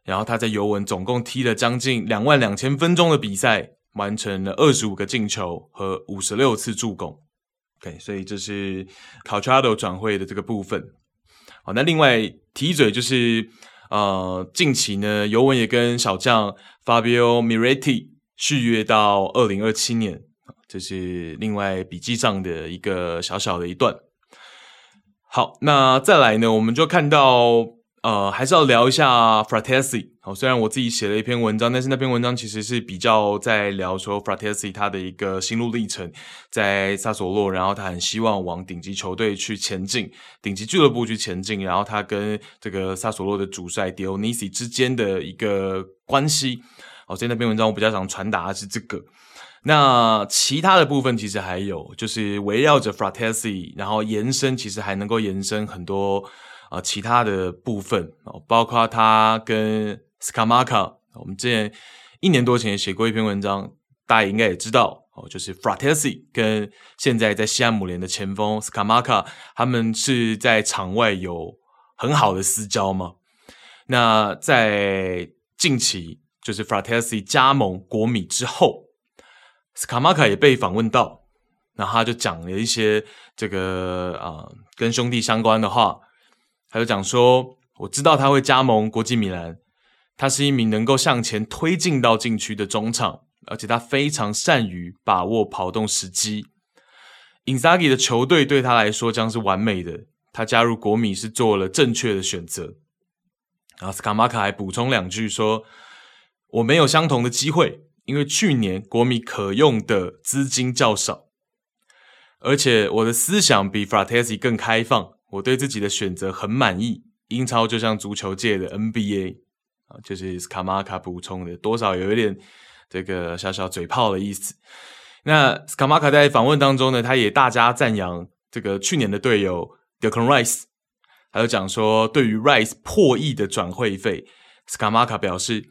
然后他在尤文总共踢了将近22000分钟的比赛，完成了25个进球和56次助攻。OK， 所以这是 Cuadrado 转会的这个部分。好，那另外提嘴就是近期呢，尤文也跟小将 Fabio Miretti 续约到2027年，这是另外笔记上的一个小小的一段。好，那再来呢，我们就看到还是要聊一下 Frattesi。 好，虽然我自己写了一篇文章，但是那篇文章其实是比较在聊说 Frattesi 他的一个心路历程，在萨索洛，然后他很希望往顶级球队去前进，顶级俱乐部去前进，然后他跟这个萨索洛的主帅 Dionisi 之间的一个关系。好，所以那篇文章我比较想传达的是这个。那其他的部分其实还有就是围绕着 Frattesi， 然后延伸，其实还能够延伸很多其他的部分，包括他跟 Scamacca， 我们之前1年多前也写过一篇文章，大家应该也知道，就是 Frattesi 跟现在在西汉姆联的前锋 Scamacca， 他们是在场外有很好的私交嘛。那在近期就是 Frattesi 加盟国米之后，Scamacca 也被访问到，然后他就讲了一些这个跟兄弟相关的话。他就讲说，我知道他会加盟国际米兰，他是一名能够向前推进到禁区的中场，而且他非常善于把握跑动时机。Inzaghi 的球队对他来说将是完美的，他加入国米是做了正确的选择。然后 Scamacca 还补充两句说，我没有相同的机会，因为去年国米可用的资金较少，而且我的思想比 Frattesi 更开放，我对自己的选择很满意，英超就像足球界的 NBA， 就是 Scamacca 补充的，多少有一点这个小小嘴炮的意思。那 Scamacca 在访问当中呢，他也大加赞扬这个去年的队友 Declan Rice， 他就讲说，对于 Rice 破亿的转会费， Scamacca 表示，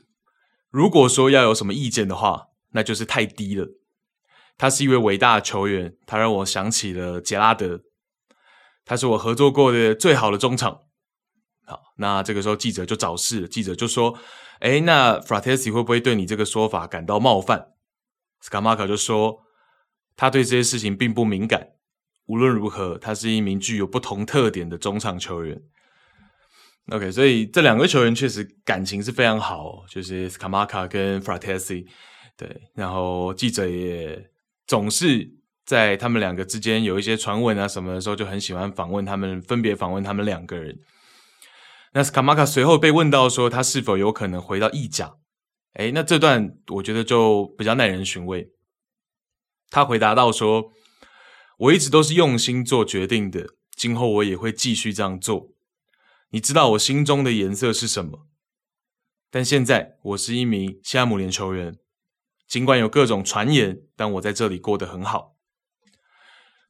如果说要有什么意见的话，那就是太低了。他是一位伟大的球员，他让我想起了杰拉德，他是我合作过的最好的中场。好，那这个时候记者就找事了，记者就说，诶，那 Frattesi 会不会对你这个说法感到冒犯？ Scamacca 就说，他对这些事情并不敏感，无论如何他是一名具有不同特点的中场球员。OK， 所以这两个球员确实感情是非常好，就是 Scamacca 跟 Frattesi， 对，然后记者也总是在他们两个之间有一些传闻啊什么的时候，就很喜欢访问他们，分别访问他们两个人。那 Scamacca 随后被问到说，他是否有可能回到意甲，诶，那这段我觉得就比较耐人寻味。他回答到说，我一直都是用心做决定的，今后我也会继续这样做，你知道我心中的颜色是什么，但现在我是一名西汉姆联球员，尽管有各种传言，但我在这里过得很好。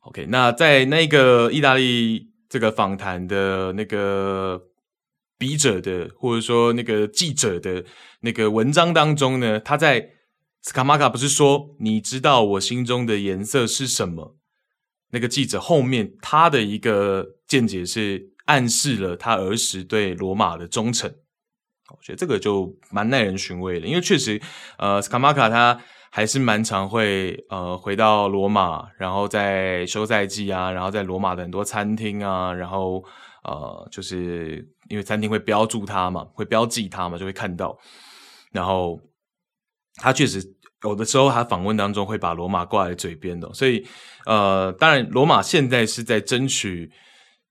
OK， 那在那个意大利这个访谈的那个笔者的，或者说那个记者的那个文章当中呢，他在 Scamacca 不是说，你知道我心中的颜色是什么，那个记者后面他的一个见解是暗示了他儿时对罗马的忠诚。我觉得这个就蛮耐人寻味的，因为确实Scamacca 他还是蛮常会回到罗马，然后在休赛季啊，然后在罗马的很多餐厅啊，然后就是因为餐厅会标注他嘛，会标记他嘛，就会看到。然后他确实有的时候他访问当中会把罗马挂在嘴边的，所以当然罗马现在是在争取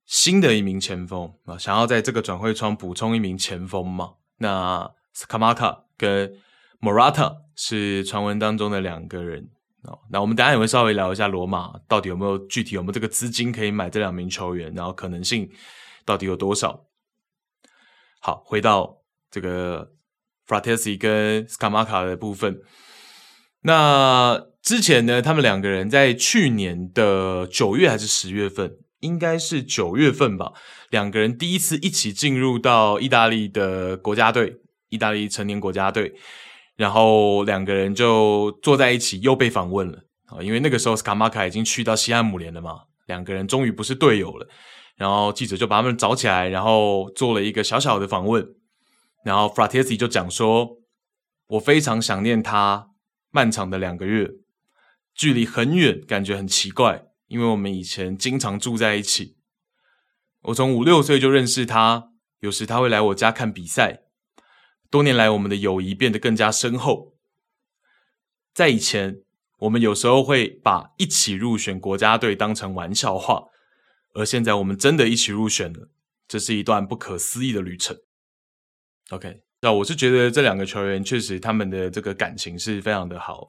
新的一名前锋，想要在这个转会窗补充一名前锋嘛。那 Scamacca 跟 Marotta 是传闻当中的两个人。那我们等一下也会稍微聊一下罗马到底有没有具体有没有这个资金可以买这两名球员，然后可能性到底有多少。好，回到这个 Frattesi 跟 Scamacca 的部分。那之前呢，他们两个人在去年的9月还是10月份，应该是9月份吧，两个人第一次一起进入到意大利的国家队，意大利成年国家队，然后两个人就坐在一起又被访问了。因为那个时候 Scamacca 已经去到西汉姆联了嘛，两个人终于不是队友了，然后记者就把他们找起来，然后做了一个小小的访问，然后 Frattesi 就讲说，我非常想念他漫长的2个月，距离很远，感觉很奇怪，因为我们以前经常住在一起，我从5、6岁就认识他，有时他会来我家看比赛，多年来我们的友谊变得更加深厚。在以前，我们有时候会把一起入选国家队当成玩笑话，而现在我们真的一起入选了，这是一段不可思议的旅程。 OK， 那我是觉得这2个球员确实他们的这个感情是非常的好，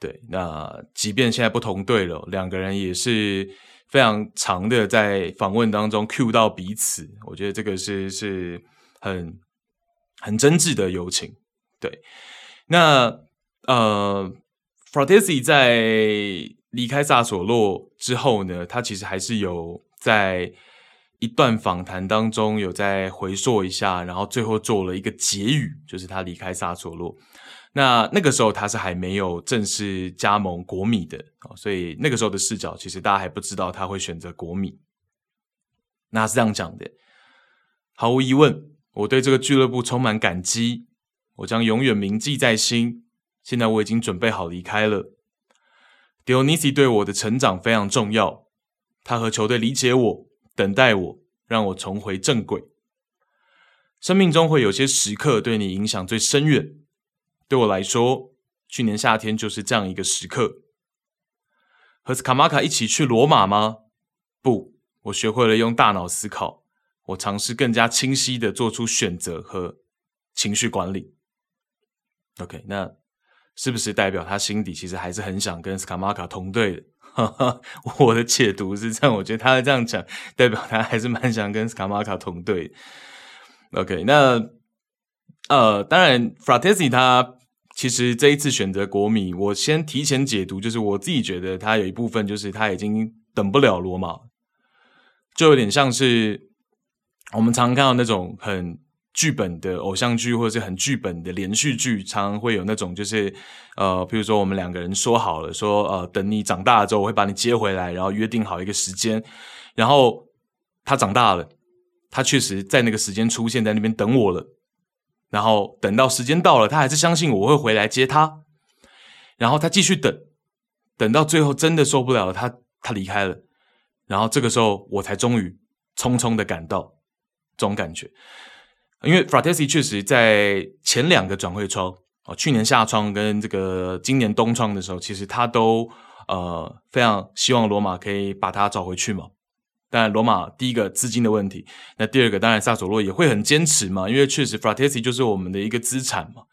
对，那即便现在不同队了，2个人也是非常长的在访问当中 cue 到彼此，我觉得这个是很真挚的友情。对，那Frattesi 在离开萨索洛之后呢，他其实还是有在一段访谈当中有在回溯一下，然后最后做了一个结语，就是他离开萨索洛。那个时候他是还没有正式加盟国米的，所以那个时候的视角其实大家还不知道他会选择国米。那是这样讲的，毫无疑问，我对这个俱乐部充满感激，我将永远铭记在心。现在我已经准备好离开了。Dionisi 对我的成长非常重要，他和球队理解我，等待我，让我重回正轨。生命中会有些时刻对你影响最深远，对我来说，去年夏天就是这样一个时刻。和 Scamacca 一起去罗马吗？不，我学会了用大脑思考，我尝试更加清晰地做出选择和情绪管理。OK， 那是不是代表他心底其实还是很想跟 Scamacca 同队的？我的解读是这样，我觉得他这样讲代表他还是蛮想跟 Scamacca 同队的。OK， 那当然 Frattesi 他其实这一次选择国米，我先提前解读，就是我自己觉得他有一部分就是他已经等不了罗马，就有点像是我们常看到那种很剧本的偶像剧或者是很剧本的连续剧，常常会有那种就是比如说我们2个人说好了，说等你长大了之后我会把你接回来，然后约定好一个时间，然后他长大了，他确实在那个时间出现在那边等我了，然后等到时间到了，他还是相信我会回来接他，然后他继续等到最后真的受不了了，他离开了，然后这个时候我才终于匆匆的赶到，这种感觉。因为 Frattesi 确实在前2个转会窗，去年夏窗跟这个今年冬窗的时候，其实他都非常希望罗马可以把他找回去嘛。当然罗马第一个资金的问题，那第2个当然萨索洛也会很坚持嘛，因为确实 Frattesi 就是我们的一个资产嘛，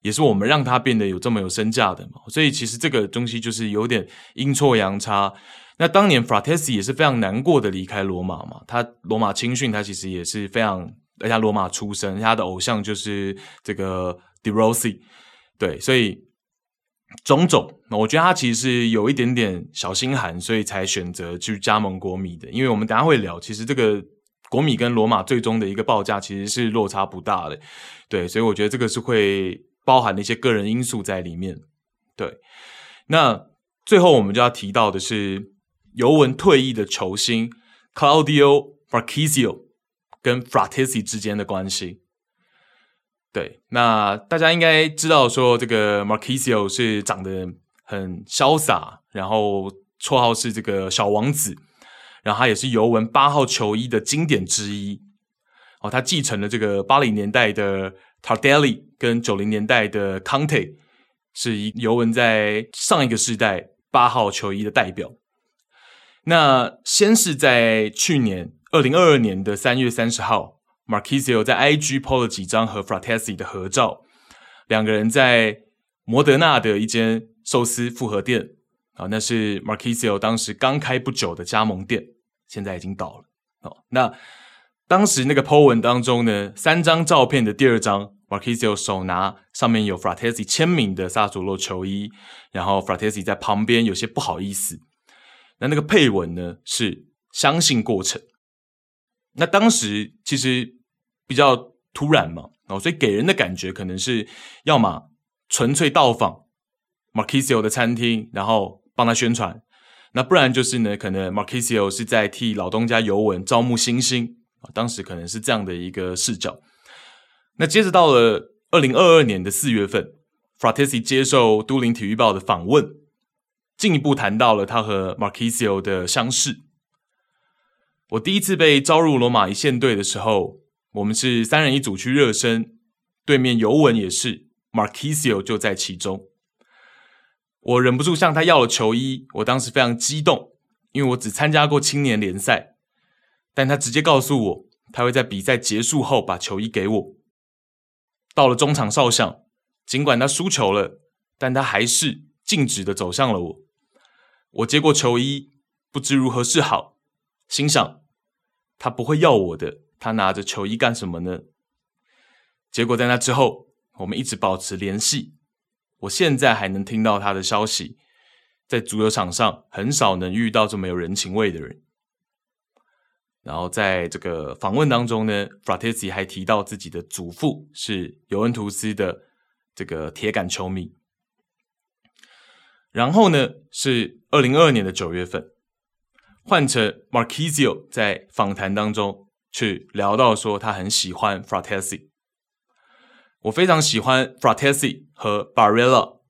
也是我们让他变得有这么有身价的嘛，所以其实这个东西就是有点阴错阳差。那当年 Frattesi 也是非常难过的离开罗马嘛，他罗马青训他其实也是非常，而且罗马出身，他的偶像就是这个 De Rossi， 对，所以种种，我觉得他其实是有一点点小心寒，所以才选择去加盟国米的。因为我们等一下会聊，其实这个国米跟罗马最终的一个报价其实是落差不大的，对，所以我觉得这个是会包含了一些个人因素在里面。对，那最后我们就要提到的是尤文退役的球星 Claudio Marchisio跟 Frattesi 之间的关系。对，那大家应该知道说这个 Marchisio 是长得很潇洒，然后绰号是这个小王子，然后他也是尤文8号球衣的经典之一，他继承了这个80年代的 Tardelli 跟90年代的 Conte， 是尤文在上一个世代8号球衣的代表。那先是在去年2022年的3月30号 Marchisio 在 IG po 了几张和 Frattesi 的合照，2个人在摩德纳的一间寿司复合店，那是 Marchisio 当时刚开不久的加盟店，现在已经倒了。那当时那个 po 文当中呢，3张照片的第2张 Marchisio 手拿上面有 Frattesi 签名的萨索洛球衣，然后 Frattesi 在旁边有些不好意思，那个配文呢是相信过程。那当时其实比较突然嘛，所以给人的感觉可能是要么纯粹到访 Marchisio 的餐厅，然后帮他宣传。那不然就是呢，可能 Marchisio 是在替老东家尤文招募新星，当时可能是这样的一个视角。那接着到了2022年的4月份 Frattesi 接受都灵体育报的访问，进一步谈到了他和 Marchisio 的相识。我第一次被招入罗马一线队的时候，我们是三人一组去热身，对面尤文也是， Marchisio 就在其中。我忍不住向他要了球衣，我当时非常激动，因为我只参加过青年联赛，但他直接告诉我他会在比赛结束后把球衣给我。到了中场哨响，尽管他输球了，但他还是径直的走向了我。我接过球衣，不知如何是好，心想他不会要我的，他拿着球衣干什么呢？结果在那之后我们一直保持联系，我现在还能听到他的消息。在足球场上很少能遇到这么有人情味的人。然后在这个访问当中呢， Frattesi 还提到自己的祖父是尤文图斯的这个铁杆球迷。然后呢是2022年的9月份，换成 Marchisio 在访谈当中去聊到说他很喜欢 Frattesi。我非常喜欢 Frattesi 和 Barella，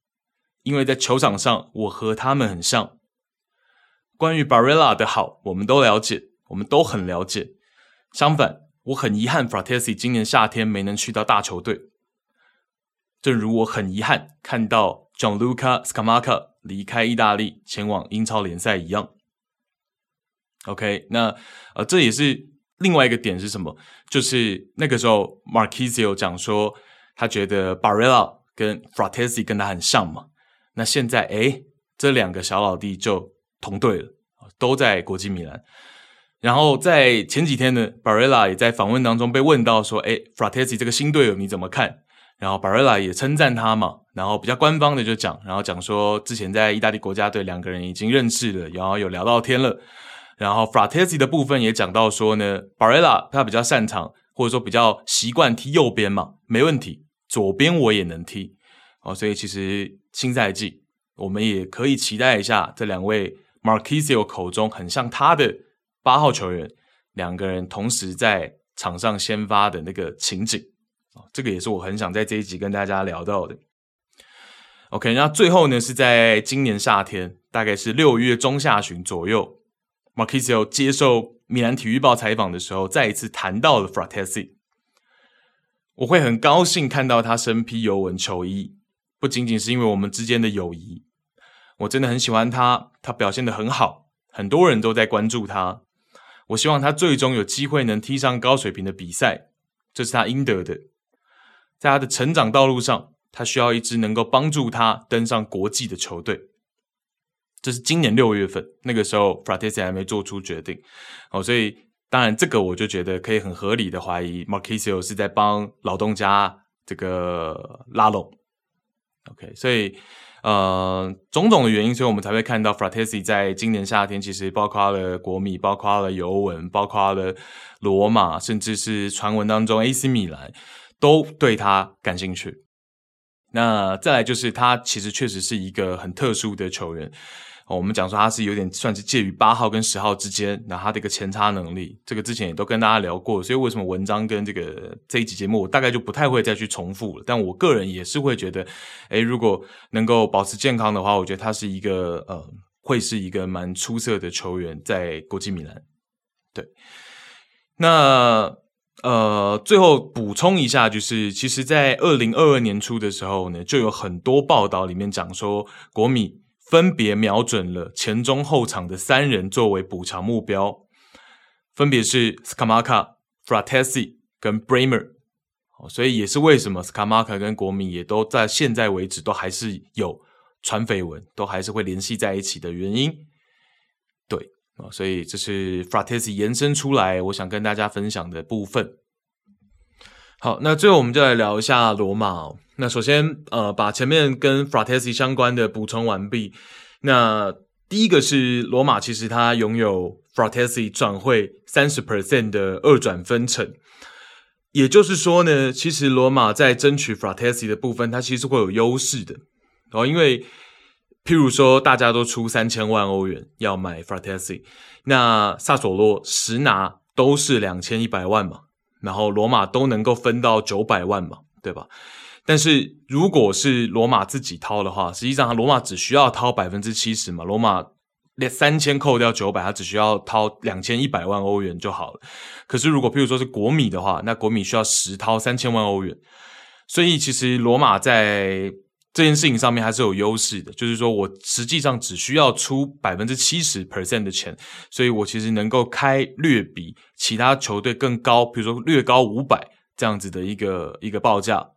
因为在球场上我和他们很像。关于 Barella 的好我们都了解，我们都很了解。相反，我很遗憾 Frattesi 今年夏天没能去到大球队，正如我很遗憾看到 Gianluca Scamacca 离开意大利前往英超联赛一样。OK， 那这也是另外一个点是什么，就是那个时候 Marchisio 讲说他觉得 Barella 跟 Frattesi 跟他很像嘛，那现在这两个小老弟就同队了，都在国际米兰。然后在前几天呢 Barella 也在访问当中被问到说Frattesi 这个新队友你怎么看，然后 Barella 也称赞他嘛，然后比较官方的就讲，然后讲说之前在意大利国家队两个人已经认识了，然后有聊到天了。然后 Frattesi 的部分也讲到说呢 Barella 他比较擅长或者说比较习惯踢右边嘛，没问题，左边我也能踢。所以其实新赛季我们也可以期待一下这两位 Marchisio 口中很像他的8号球员两个人同时在场上先发的那个情景。这个也是我很想在这一集跟大家聊到的。OK， 那最后呢是在今年夏天大概是6月中下旬左右，Marchisio 接受米兰体育报采访的时候再一次谈到了 Frattesi。 我会很高兴看到他身披尤文球衣，不仅仅是因为我们之间的友谊，我真的很喜欢他，他表现得很好，很多人都在关注他，我希望他最终有机会能踢上高水平的比赛，这是他应得的。在他的成长道路上，他需要一支能够帮助他登上国际的球队。这是今年6月份，那个时候 Frattesi 还没做出决定。所以当然这个我就觉得可以很合理的怀疑 Marchisio 是在帮老东家这个拉拢。OK， 所以种种的原因，所以我们才会看到 Frattesi 在今年夏天其实包括了国米，包括了尤文，包括了罗马，甚至是传闻当中 AC 米兰都对他感兴趣。那再来就是他其实确实是一个很特殊的球员。我们讲说他是有点算是介于8号跟10号之间，然后他的一个前插能力，这个之前也都跟大家聊过，所以为什么文章跟这一集节目我大概就不太会再去重复了。但我个人也是会觉得如果能够保持健康的话，我觉得他是一个会是一个蛮出色的球员在国际米兰。对，那最后补充一下，就是其实在2022年初的时候呢，就有很多报道里面讲说国米分别瞄准了前中后场的三人作为补强目标，分别是 Scamacca、Frattesi 跟 Bremer。 所以也是为什么 Scamacca 跟国米也都在现在为止都还是有传绯闻，都还是会联系在一起的原因。对，所以这是 Frattesi 延伸出来我想跟大家分享的部分。好，那最后我们就来聊一下罗马那首先把前面跟 Frattesi 相关的补充完毕。那第一个是罗马其实它拥有 Frattesi 转会 30% 的二转分成，也就是说呢其实罗马在争取 Frattesi 的部分它其实会有优势的。因为譬如说大家都出3000万欧元要买 Frattesi， 那萨索洛实拿都是2100万嘛，然后罗马都能够分到900万嘛，对吧？但是如果是罗马自己掏的话，实际上他罗马只需要掏 70% 嘛，罗马连3000扣掉900，他只需要掏2100万欧元就好了。可是如果譬如说是国米的话，那国米需要实掏3000万欧元。所以其实罗马在这件事情上面还是有优势的，就是说我实际上只需要出 70% 的钱，所以我其实能够开略比其他球队更高，比如说略高500这样子的一个报价。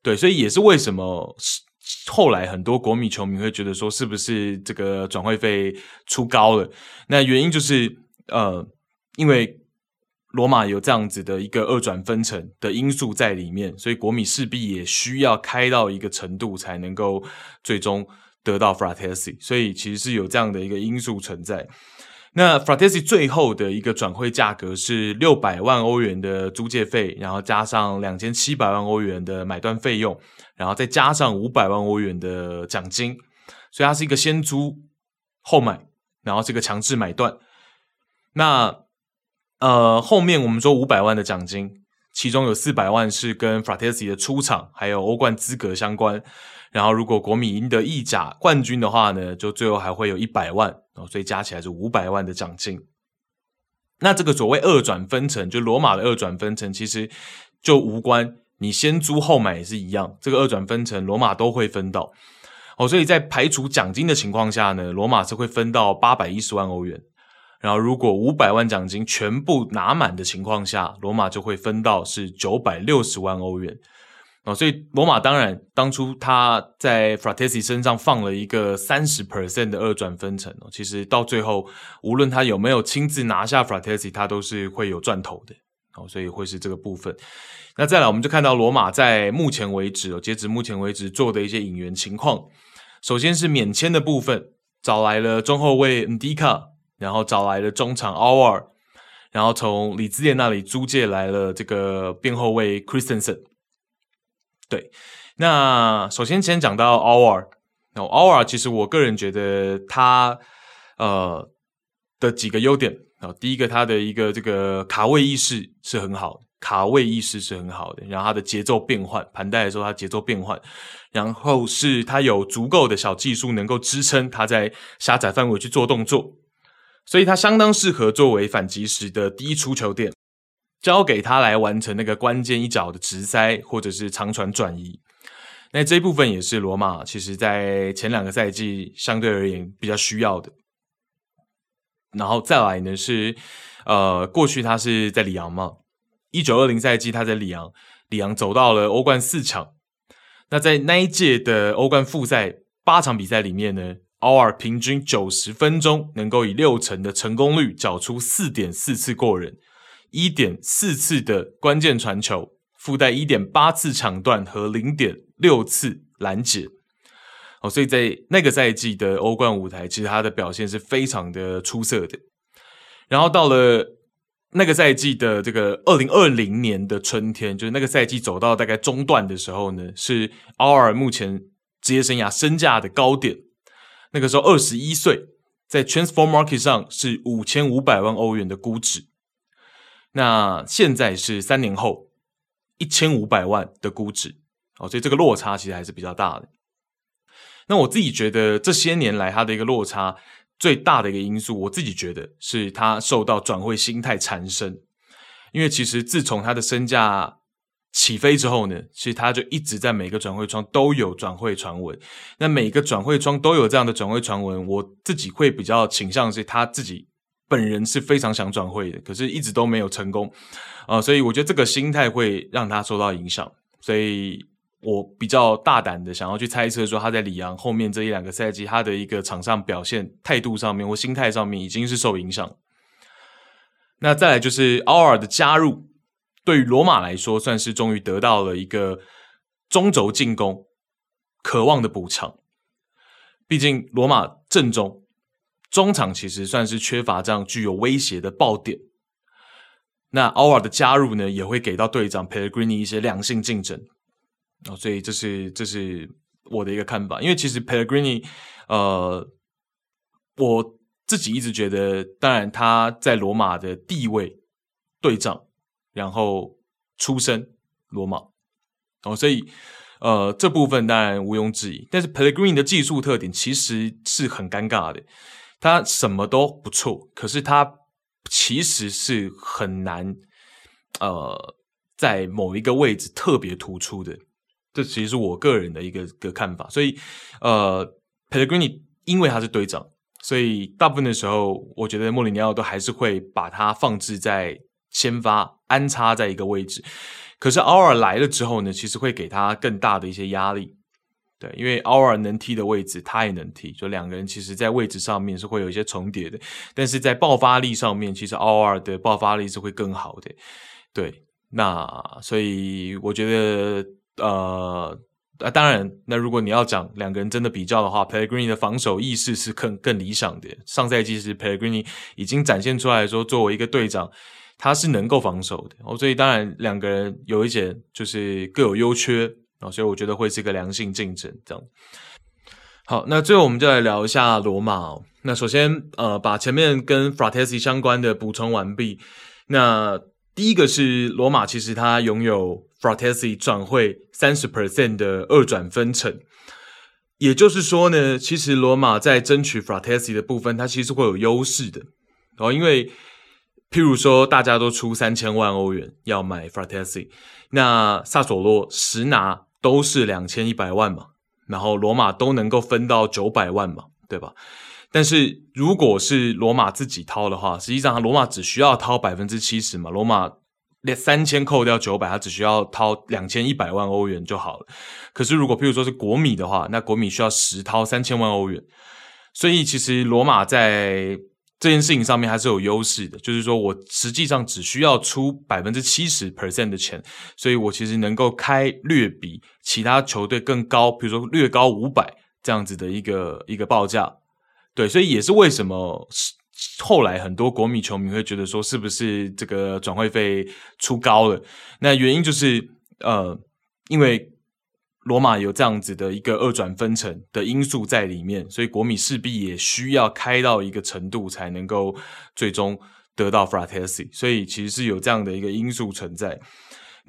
对，所以也是为什么后来很多国米球迷会觉得说是不是这个转会费出高了，那原因就是因为罗马有这样子的一个二转分成的因素在里面，所以国米势必也需要开到一个程度才能够最终得到 Frattesi， 所以其实是有这样的一个因素存在。那 Frattesi 最后的一个转会价格是600万欧元的租借费，然后加上2700万欧元的买断费用，然后再加上500万欧元的奖金，所以它是一个先租后买，然后是一个强制买断。那后面我们说500万的奖金，其中有400万是跟 Frattesi 的出场还有欧冠资格相关，然后如果国米赢得意甲冠军的话呢，就最后还会有100万、所以加起来是500万的奖金。那这个所谓二转分成，就罗马的二转分成，其实就无关，你先租后买也是一样，这个二转分成罗马都会分到。所以在排除奖金的情况下呢，罗马是会分到810万欧元。然后如果500万奖金全部拿满的情况下，罗马就会分到是960万欧元。所以罗马当然当初他在 Frattesi 身上放了一个 30% 的二转分成，其实到最后无论他有没有亲自拿下 Frattesi， 他都是会有赚头的，所以会是这个部分。那再来我们就看到罗马在目前为止，截止目前为止做的一些引援情况。首先是免签的部分，找来了中后卫 Ndika，然后找来了中场 Auer， 然后从里兹联那里租借来了这个边后卫 Christensen。 对，那首先先讲到 Auer， Auer 其实我个人觉得他的几个优点，第一个他的一个这个卡位意识是很好的，然后他的节奏变换，盘带的时候他节奏变换，然后是他有足够的小技术能够支撑他在狭窄范围去做动作，所以他相当适合作为反击时的第一出球点，交给他来完成那个关键一脚的直塞或者是长传转移。那这一部分也是罗马其实在前两个赛季相对而言比较需要的。然后再来呢是过去他是在里昂嘛，1920赛季他在里昂，走到了欧冠4强。那在那一届的欧冠复赛8场比赛里面呢，奥尔平均90分钟能够以6成的成功率缴出 4.4 次过人， 1.4 次的关键传球，附带 1.8 次抢断和 0.6 次拦截。所以在那个赛季的欧冠舞台，其实他的表现是非常的出色的。然后到了那个赛季的这个2020年的春天，就是那个赛季走到大概中段的时候呢，是奥尔目前职业生涯身价的高点。那个时候21岁，在 Transfer Market 上是5500万欧元的估值，那现在是3年后1500万的估值，所以这个落差其实还是比较大的。那我自己觉得这些年来他的一个落差最大的一个因素，我自己觉得是他受到转会心态缠身，因为其实自从他的身价起飞之后呢，其实他就一直在每个转会窗都有转会传闻，那每个转会窗都有这样的转会传闻，我自己会比较倾向是他自己本人是非常想转会的，可是一直都没有成功所以我觉得这个心态会让他受到影响，所以我比较大胆的想要去猜测说他在里昂后面这一两个赛季他的一个场上表现态度上面或心态上面已经是受影响。那再来就是奥尔的加入，对于罗马来说算是终于得到了一个中轴进攻渴望的补偿，毕竟罗马阵中场其实算是缺乏这样具有威胁的爆点，那奥尔的加入呢也会给到队长 Pellegrini 一些良性竞争所以这是我的一个看法，因为其实 Pellegrini 我自己一直觉得，当然他在罗马的地位，队长，然后出身罗马，所以这部分当然毋庸置疑。但是 Pellegrini 的技术特点其实是很尴尬的，他什么都不错，可是他其实是很难在某一个位置特别突出的，这其实是我个人的一个看法。所以Pellegrini 因为他是队长，所以大部分的时候我觉得莫里尼奥都还是会把他放置在先发，安插在一个位置。可是奥尔来了之后呢，其实会给他更大的一些压力，对，因为奥尔能踢的位置他也能踢，就两个人其实在位置上面是会有一些重叠的，但是在爆发力上面其实奥尔的爆发力是会更好的，对。那所以我觉得当然那如果你要讲两个人真的比较的话， Pellegrini 的防守意识是更理想的。上赛季是 Pellegrini 已经展现出来说作为一个队长他是能够防守的，所以当然两个人有一点就是各有优缺，所以我觉得会是一个良性竞争这样。好，那最后我们就来聊一下罗马那首先把前面跟 Frattesi 相关的补充完毕。那第一个是罗马其实他拥有 Frattesi 转会 30% 的二转分成，也就是说呢，其实罗马在争取 Frattesi 的部分他其实会有优势的，因为譬如说大家都出3000万欧元要买 Frattesi， 那萨索洛十拿都是2100万嘛，然后罗马都能够分到900万嘛，对吧？但是如果是罗马自己掏的话，实际上罗马只需要掏 70% 嘛，罗马连3000扣掉900，他只需要掏2100万欧元就好了。可是如果譬如说是国米的话，那国米需要实掏3000万欧元，所以其实罗马在这件事情上面还是有优势的，就是说我实际上只需要出 70% 的钱，所以我其实能够开略比其他球队更高，比如说略高500这样子的一个报价。对，所以也是为什么后来很多国米球迷会觉得说是不是这个转会费出高了，那原因就是因为罗马有这样子的一个二转分成的因素在里面，所以国米势必也需要开到一个程度才能够最终得到 Frattesi， 所以其实是有这样的一个因素存在。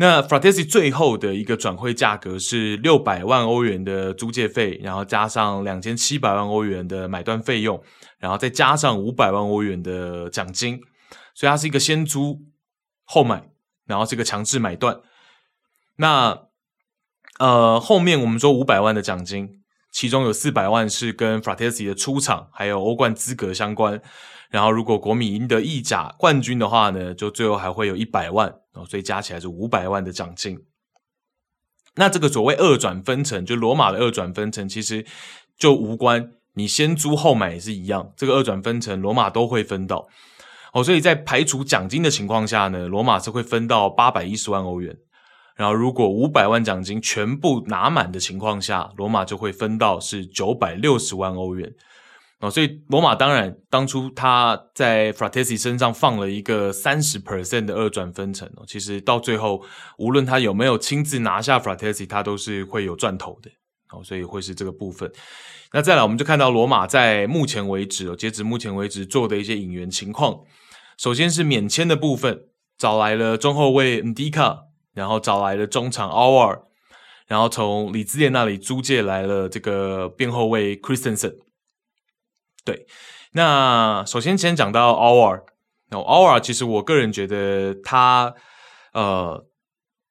那 Frattesi 最后的一个转会价格是600万欧元的租借费，然后加上2700万欧元的买断费用，然后再加上500万欧元的奖金，所以它是一个先租后买，然后是一个强制买断。那后面我们说500万的奖金，其中有400万是跟 Frattesi 的出场还有欧冠资格相关，然后如果国米赢得意甲冠军的话呢，就最后还会有100万、所以加起来是500万的奖金。那这个所谓二转分成，就罗马的二转分成其实就无关，你先租后买也是一样，这个二转分成罗马都会分到、所以在排除奖金的情况下呢，罗马是会分到810万欧元，然后如果500万奖金全部拿满的情况下，罗马就会分到是960万欧元。所以罗马当然当初他在 Frattesi 身上放了一个 30% 的二转分成，其实到最后无论他有没有亲自拿下 Frattesi， 他都是会有赚头的，所以会是这个部分。那再来我们就看到罗马在目前为止，截止目前为止做的一些引援情况。首先是免签的部分，找来了中后卫 Ndika，然后找来了中场奥尔，然后从李自烈那里租借来了这个边后卫 Christensen。 对，那首先先讲到奥尔，奥尔其实我个人觉得他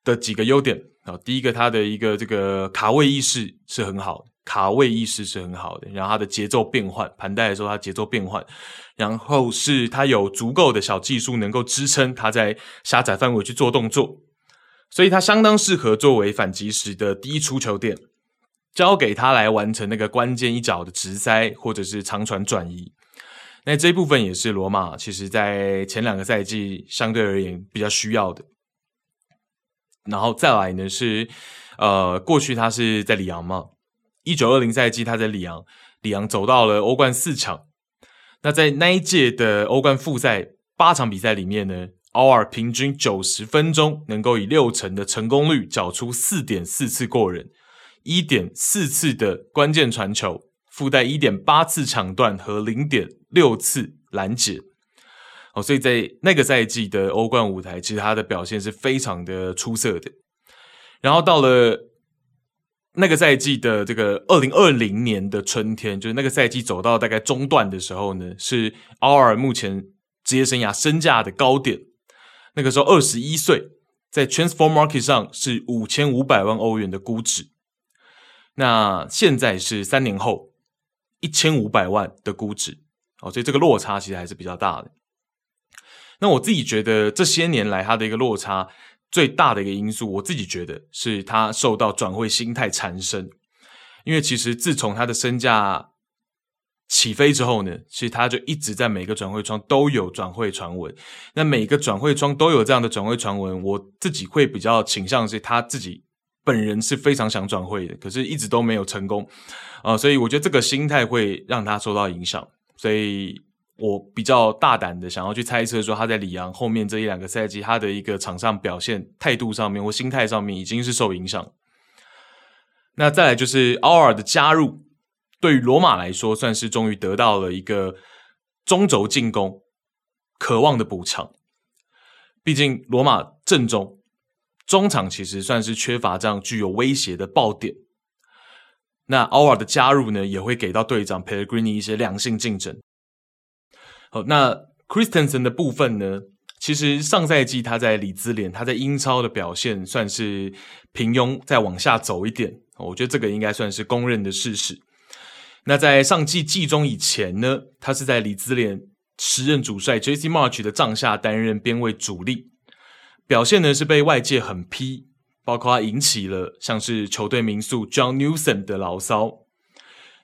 的几个优点，第一个他的一个这个卡位意识是很好的，然后他的节奏变换，盘带的时候他节奏变换，然后是他有足够的小技术能够支撑他在狭窄范围去做动作，所以他相当适合作为反击时的第一出球点，交给他来完成那个关键一脚的直塞或者是长传转移。那这一部分也是罗马其实在前两个赛季相对而言比较需要的。然后再来呢是过去他是在里昂嘛，1920赛季他在里昂走到了欧冠4强，那在那一届的欧冠复赛8场比赛里面呢，奥尔平均90分钟能够以6成的成功率缴出 4.4 次过人， 1.4 次的关键传球，附带 1.8 次抢断和 0.6 次拦截。所以在那个赛季的欧冠舞台，其实他的表现是非常的出色的。然后到了那个赛季的这个2020年的春天，就是那个赛季走到大概中段的时候呢，是奥尔目前职业生涯身价的高点。那个时候21岁，在 Transfer Market 上是5500万欧元的估值。那现在是3年后1500万的估值。所以这个落差其实还是比较大的。那我自己觉得这些年来他的一个落差最大的一个因素，我自己觉得是他受到转会心态缠身。因为其实自从他的身价起飞之后呢，其实他就一直在每个转会窗都有转会传闻。那每个转会窗都有这样的转会传闻，我自己会比较倾向是他自己本人是非常想转会的，可是一直都没有成功。所以我觉得这个心态会让他受到影响。所以我比较大胆的想要去猜测说，他在里昂后面这一两个赛季，他的一个场上表现态度上面或心态上面已经是受影响。那再来就是奥尔的加入，对于罗马来说算是终于得到了一个中轴进攻渴望的补偿。毕竟罗马阵中场其实算是缺乏这样具有威胁的爆点。那奥尔的加入呢，也会给到队长 Pellegrini 一些良性竞争。好，那 Christensen 的部分呢，其实上赛季他在里兹联，他在英超的表现算是平庸，再往下走一点，我觉得这个应该算是公认的事实。那在上季季中以前呢，他是在里兹联时任主帅 Jesse Marsch 的帐下担任边卫主力，表现呢是被外界很批，包括他引起了像是球队名宿 John Newsom 的牢骚。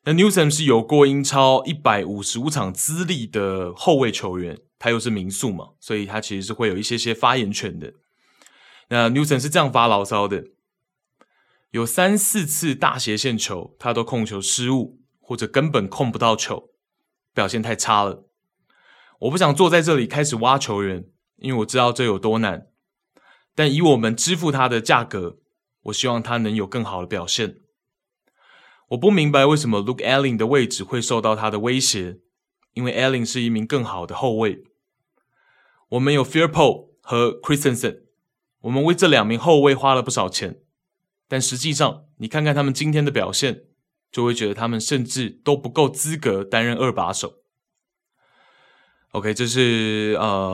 那 Newsom 是有过英超155场资历的后卫球员，他又是名宿嘛，所以他其实是会有一些发言权的。那 Newsom 是这样发牢骚的，有 3-4 次大斜线球他都控球失误，或者根本控不到球，表现太差了。我不想坐在这里开始挖球员，因为我知道这有多难，但以我们支付他的价格，我希望他能有更好的表现。我不明白为什么 Luke Ayling 的位置会受到他的威胁，因为 Ayling 是一名更好的后卫。我们有 Firpo 和 Christensen， 我们为这两名后卫花了不少钱，但实际上你看看他们今天的表现，就会觉得他们甚至都不够资格担任二把手。OK， 这是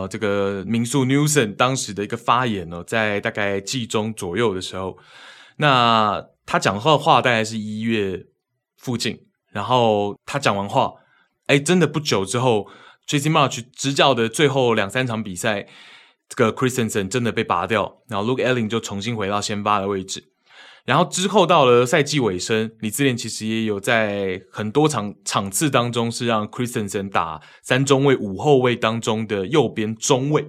这个名宿 Newsom 当时的一个发言哦，在大概季中左右的时候。那他讲话的话大概是1月附近，然后他讲完话，真的不久之后 Jesse Marsch 执教的最后两三场比赛，这个 Christensen 真的被拔掉，然后 Luke Ayling 就重新回到先发的位置。然后之后到了赛季尾声，李自练其实也有在很多场次当中是让 Christensen 打三中卫五后卫当中的右边中卫。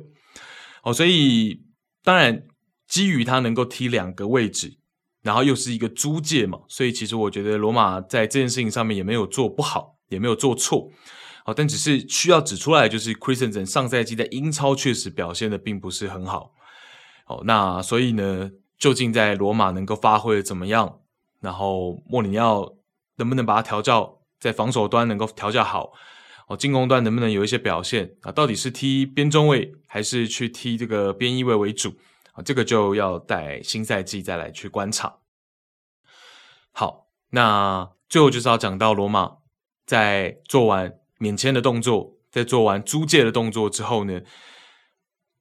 所以当然基于他能够踢两个位置，然后又是一个租借嘛，所以其实我觉得罗马在这件事情上面也没有做不好，也没有做错。但只是需要指出来，就是 Christensen 上赛季在英超确实表现的并不是很好。那所以呢，究竟在罗马能够发挥的怎么样，然后莫里尼奥能不能把它调教，在防守端能够调教好，进攻端能不能有一些表现，到底是踢边中卫还是去踢这个边翼位为主，这个就要在新赛季再来去观察。好，那最后就是要讲到罗马在做完免签的动作，在做完租借的动作之后呢，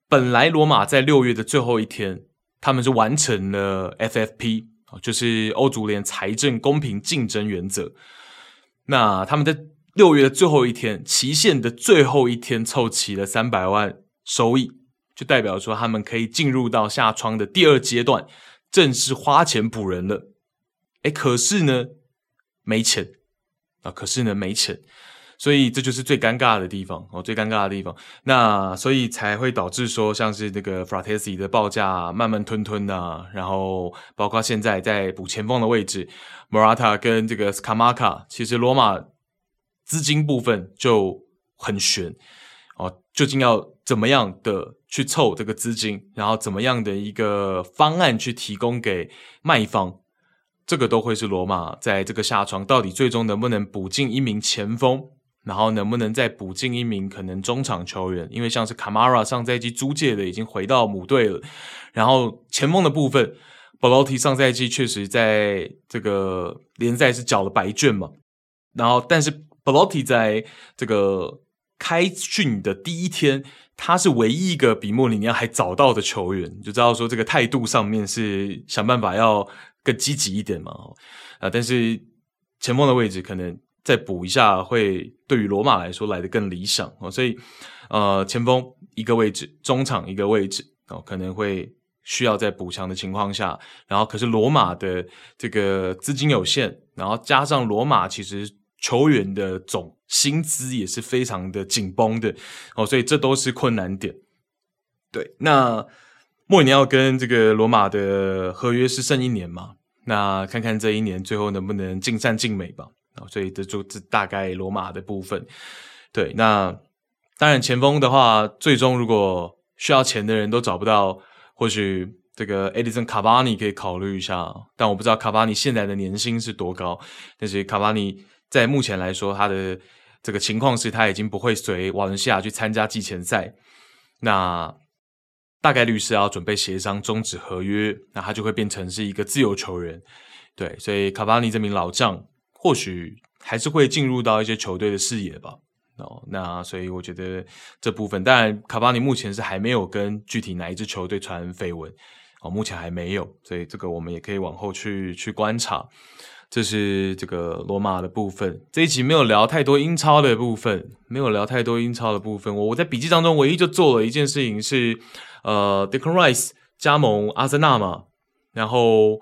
本来罗马在6月的最后一天，他们是完成了 FFP， 就是欧足联财政公平竞争原则。那他们在6月的最后一天，期限的最后一天凑齐了300万收益，就代表说他们可以进入到下窗的第二阶段，正式花钱补人了。可是呢没钱所以这就是最尴尬的地方那所以才会导致说，像是那个 Frattesi 的报价慢慢吞啊，然后包括现在在补前锋的位置 Marotta 跟这个 Scamacca， 其实罗马资金部分就很悬。究竟要怎么样的去凑这个资金，然后怎么样的一个方案去提供给卖方，这个都会是罗马在这个下窗到底最终能不能补进一名前锋，然后能不能再补进一名可能中场球员，因为像是 Kamara 上赛季租借的已经回到母队了，然后前锋的部分 Belotti 上赛季确实在这个联赛是缴了白卷嘛，然后但是 Belotti 在这个开训的第一天他是唯一一个比莫里尼奥还早到的球员，就知道说这个态度上面是想办法要更积极一点嘛。但是前锋的位置可能再补一下会对于罗马来说来得更理想，所以前锋一个位置，中场一个位置，可能会需要在补强的情况下，然后可是罗马的这个资金有限，然后加上罗马其实球员的总薪资也是非常的紧绷的，所以这都是困难点。对，那莫里尼奥跟这个罗马的合约是剩一年嘛，那看看这一年最后能不能尽善尽美吧。所以这就大概罗马的部分。对，那当然前锋的话，最终如果需要钱的人都找不到，或许这个 Edison Cavani 可以考虑一下，但我不知道 Cavani 现在的年薪是多高，但是 Cavani 在目前来说他的这个情况是他已经不会随瓦伦西亚去参加季前赛，那大概率是要准备协商终止合约，那他就会变成是一个自由球员。对，所以 Cavani 这名老将或许还是会进入到一些球队的视野吧。那所以我觉得这部分，当然卡巴尼目前是还没有跟具体哪一支球队传绯闻，目前还没有，所以这个我们也可以往后去观察。这是这个罗马的部分。这一集没有聊太多英超的部分，我在笔记当中唯一就做了一件事情是Declan Rice 加盟阿森纳嘛，然后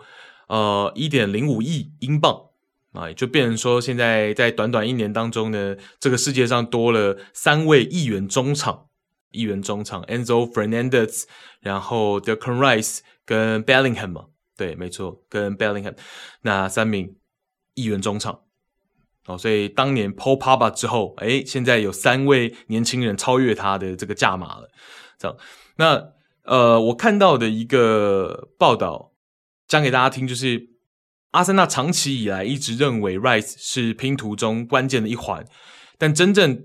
1.05 亿英镑啊，也就变成说现在在短短一年当中呢，这个世界上多了3位议员中场 Enzo Fernandez， 然后 Declan Rice 跟 Bellingham 嘛，对没错，跟 Bellingham 那3名议员中场。所以当年 Paul Pogba 之后，现在有3位年轻人超越他的这个价码了，这样。那我看到的一个报道讲给大家听，就是阿森纳长期以来一直认为 Rice 是拼图中关键的一环，但真正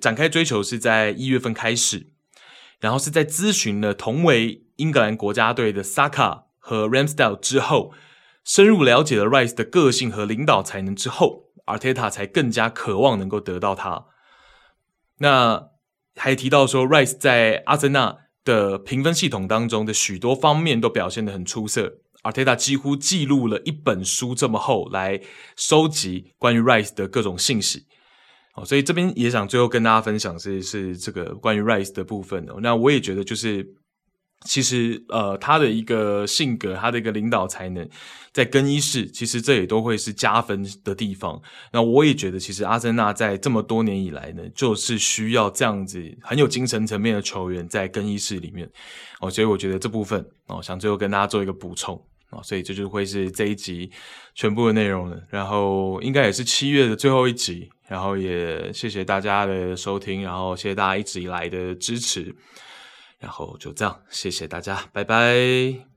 展开追求是在1月份开始，然后是在咨询了同为英格兰国家队的 Saka 和 Ramsdale 之后，深入了解了 Rice 的个性和领导才能之后， Arteta 才更加渴望能够得到他。那还提到说 Rice 在阿森纳的评分系统当中的许多方面都表现得很出色，Arteta 几乎记录了一本书这么厚来收集关于 Rice 的各种信息，所以这边也想最后跟大家分享是这个关于 Rice 的部分。那我也觉得就是其实他的一个性格，他的一个领导才能，在更衣室其实这也都会是加分的地方。那我也觉得其实阿森纳在这么多年以来呢，就是需要这样子很有精神层面的球员在更衣室里面，所以我觉得这部分想最后跟大家做一个补充。所以这就会是这一集全部的内容了，然后应该也是7月的最后一集，然后也谢谢大家的收听，然后谢谢大家一直以来的支持，然后就这样，谢谢大家，拜拜。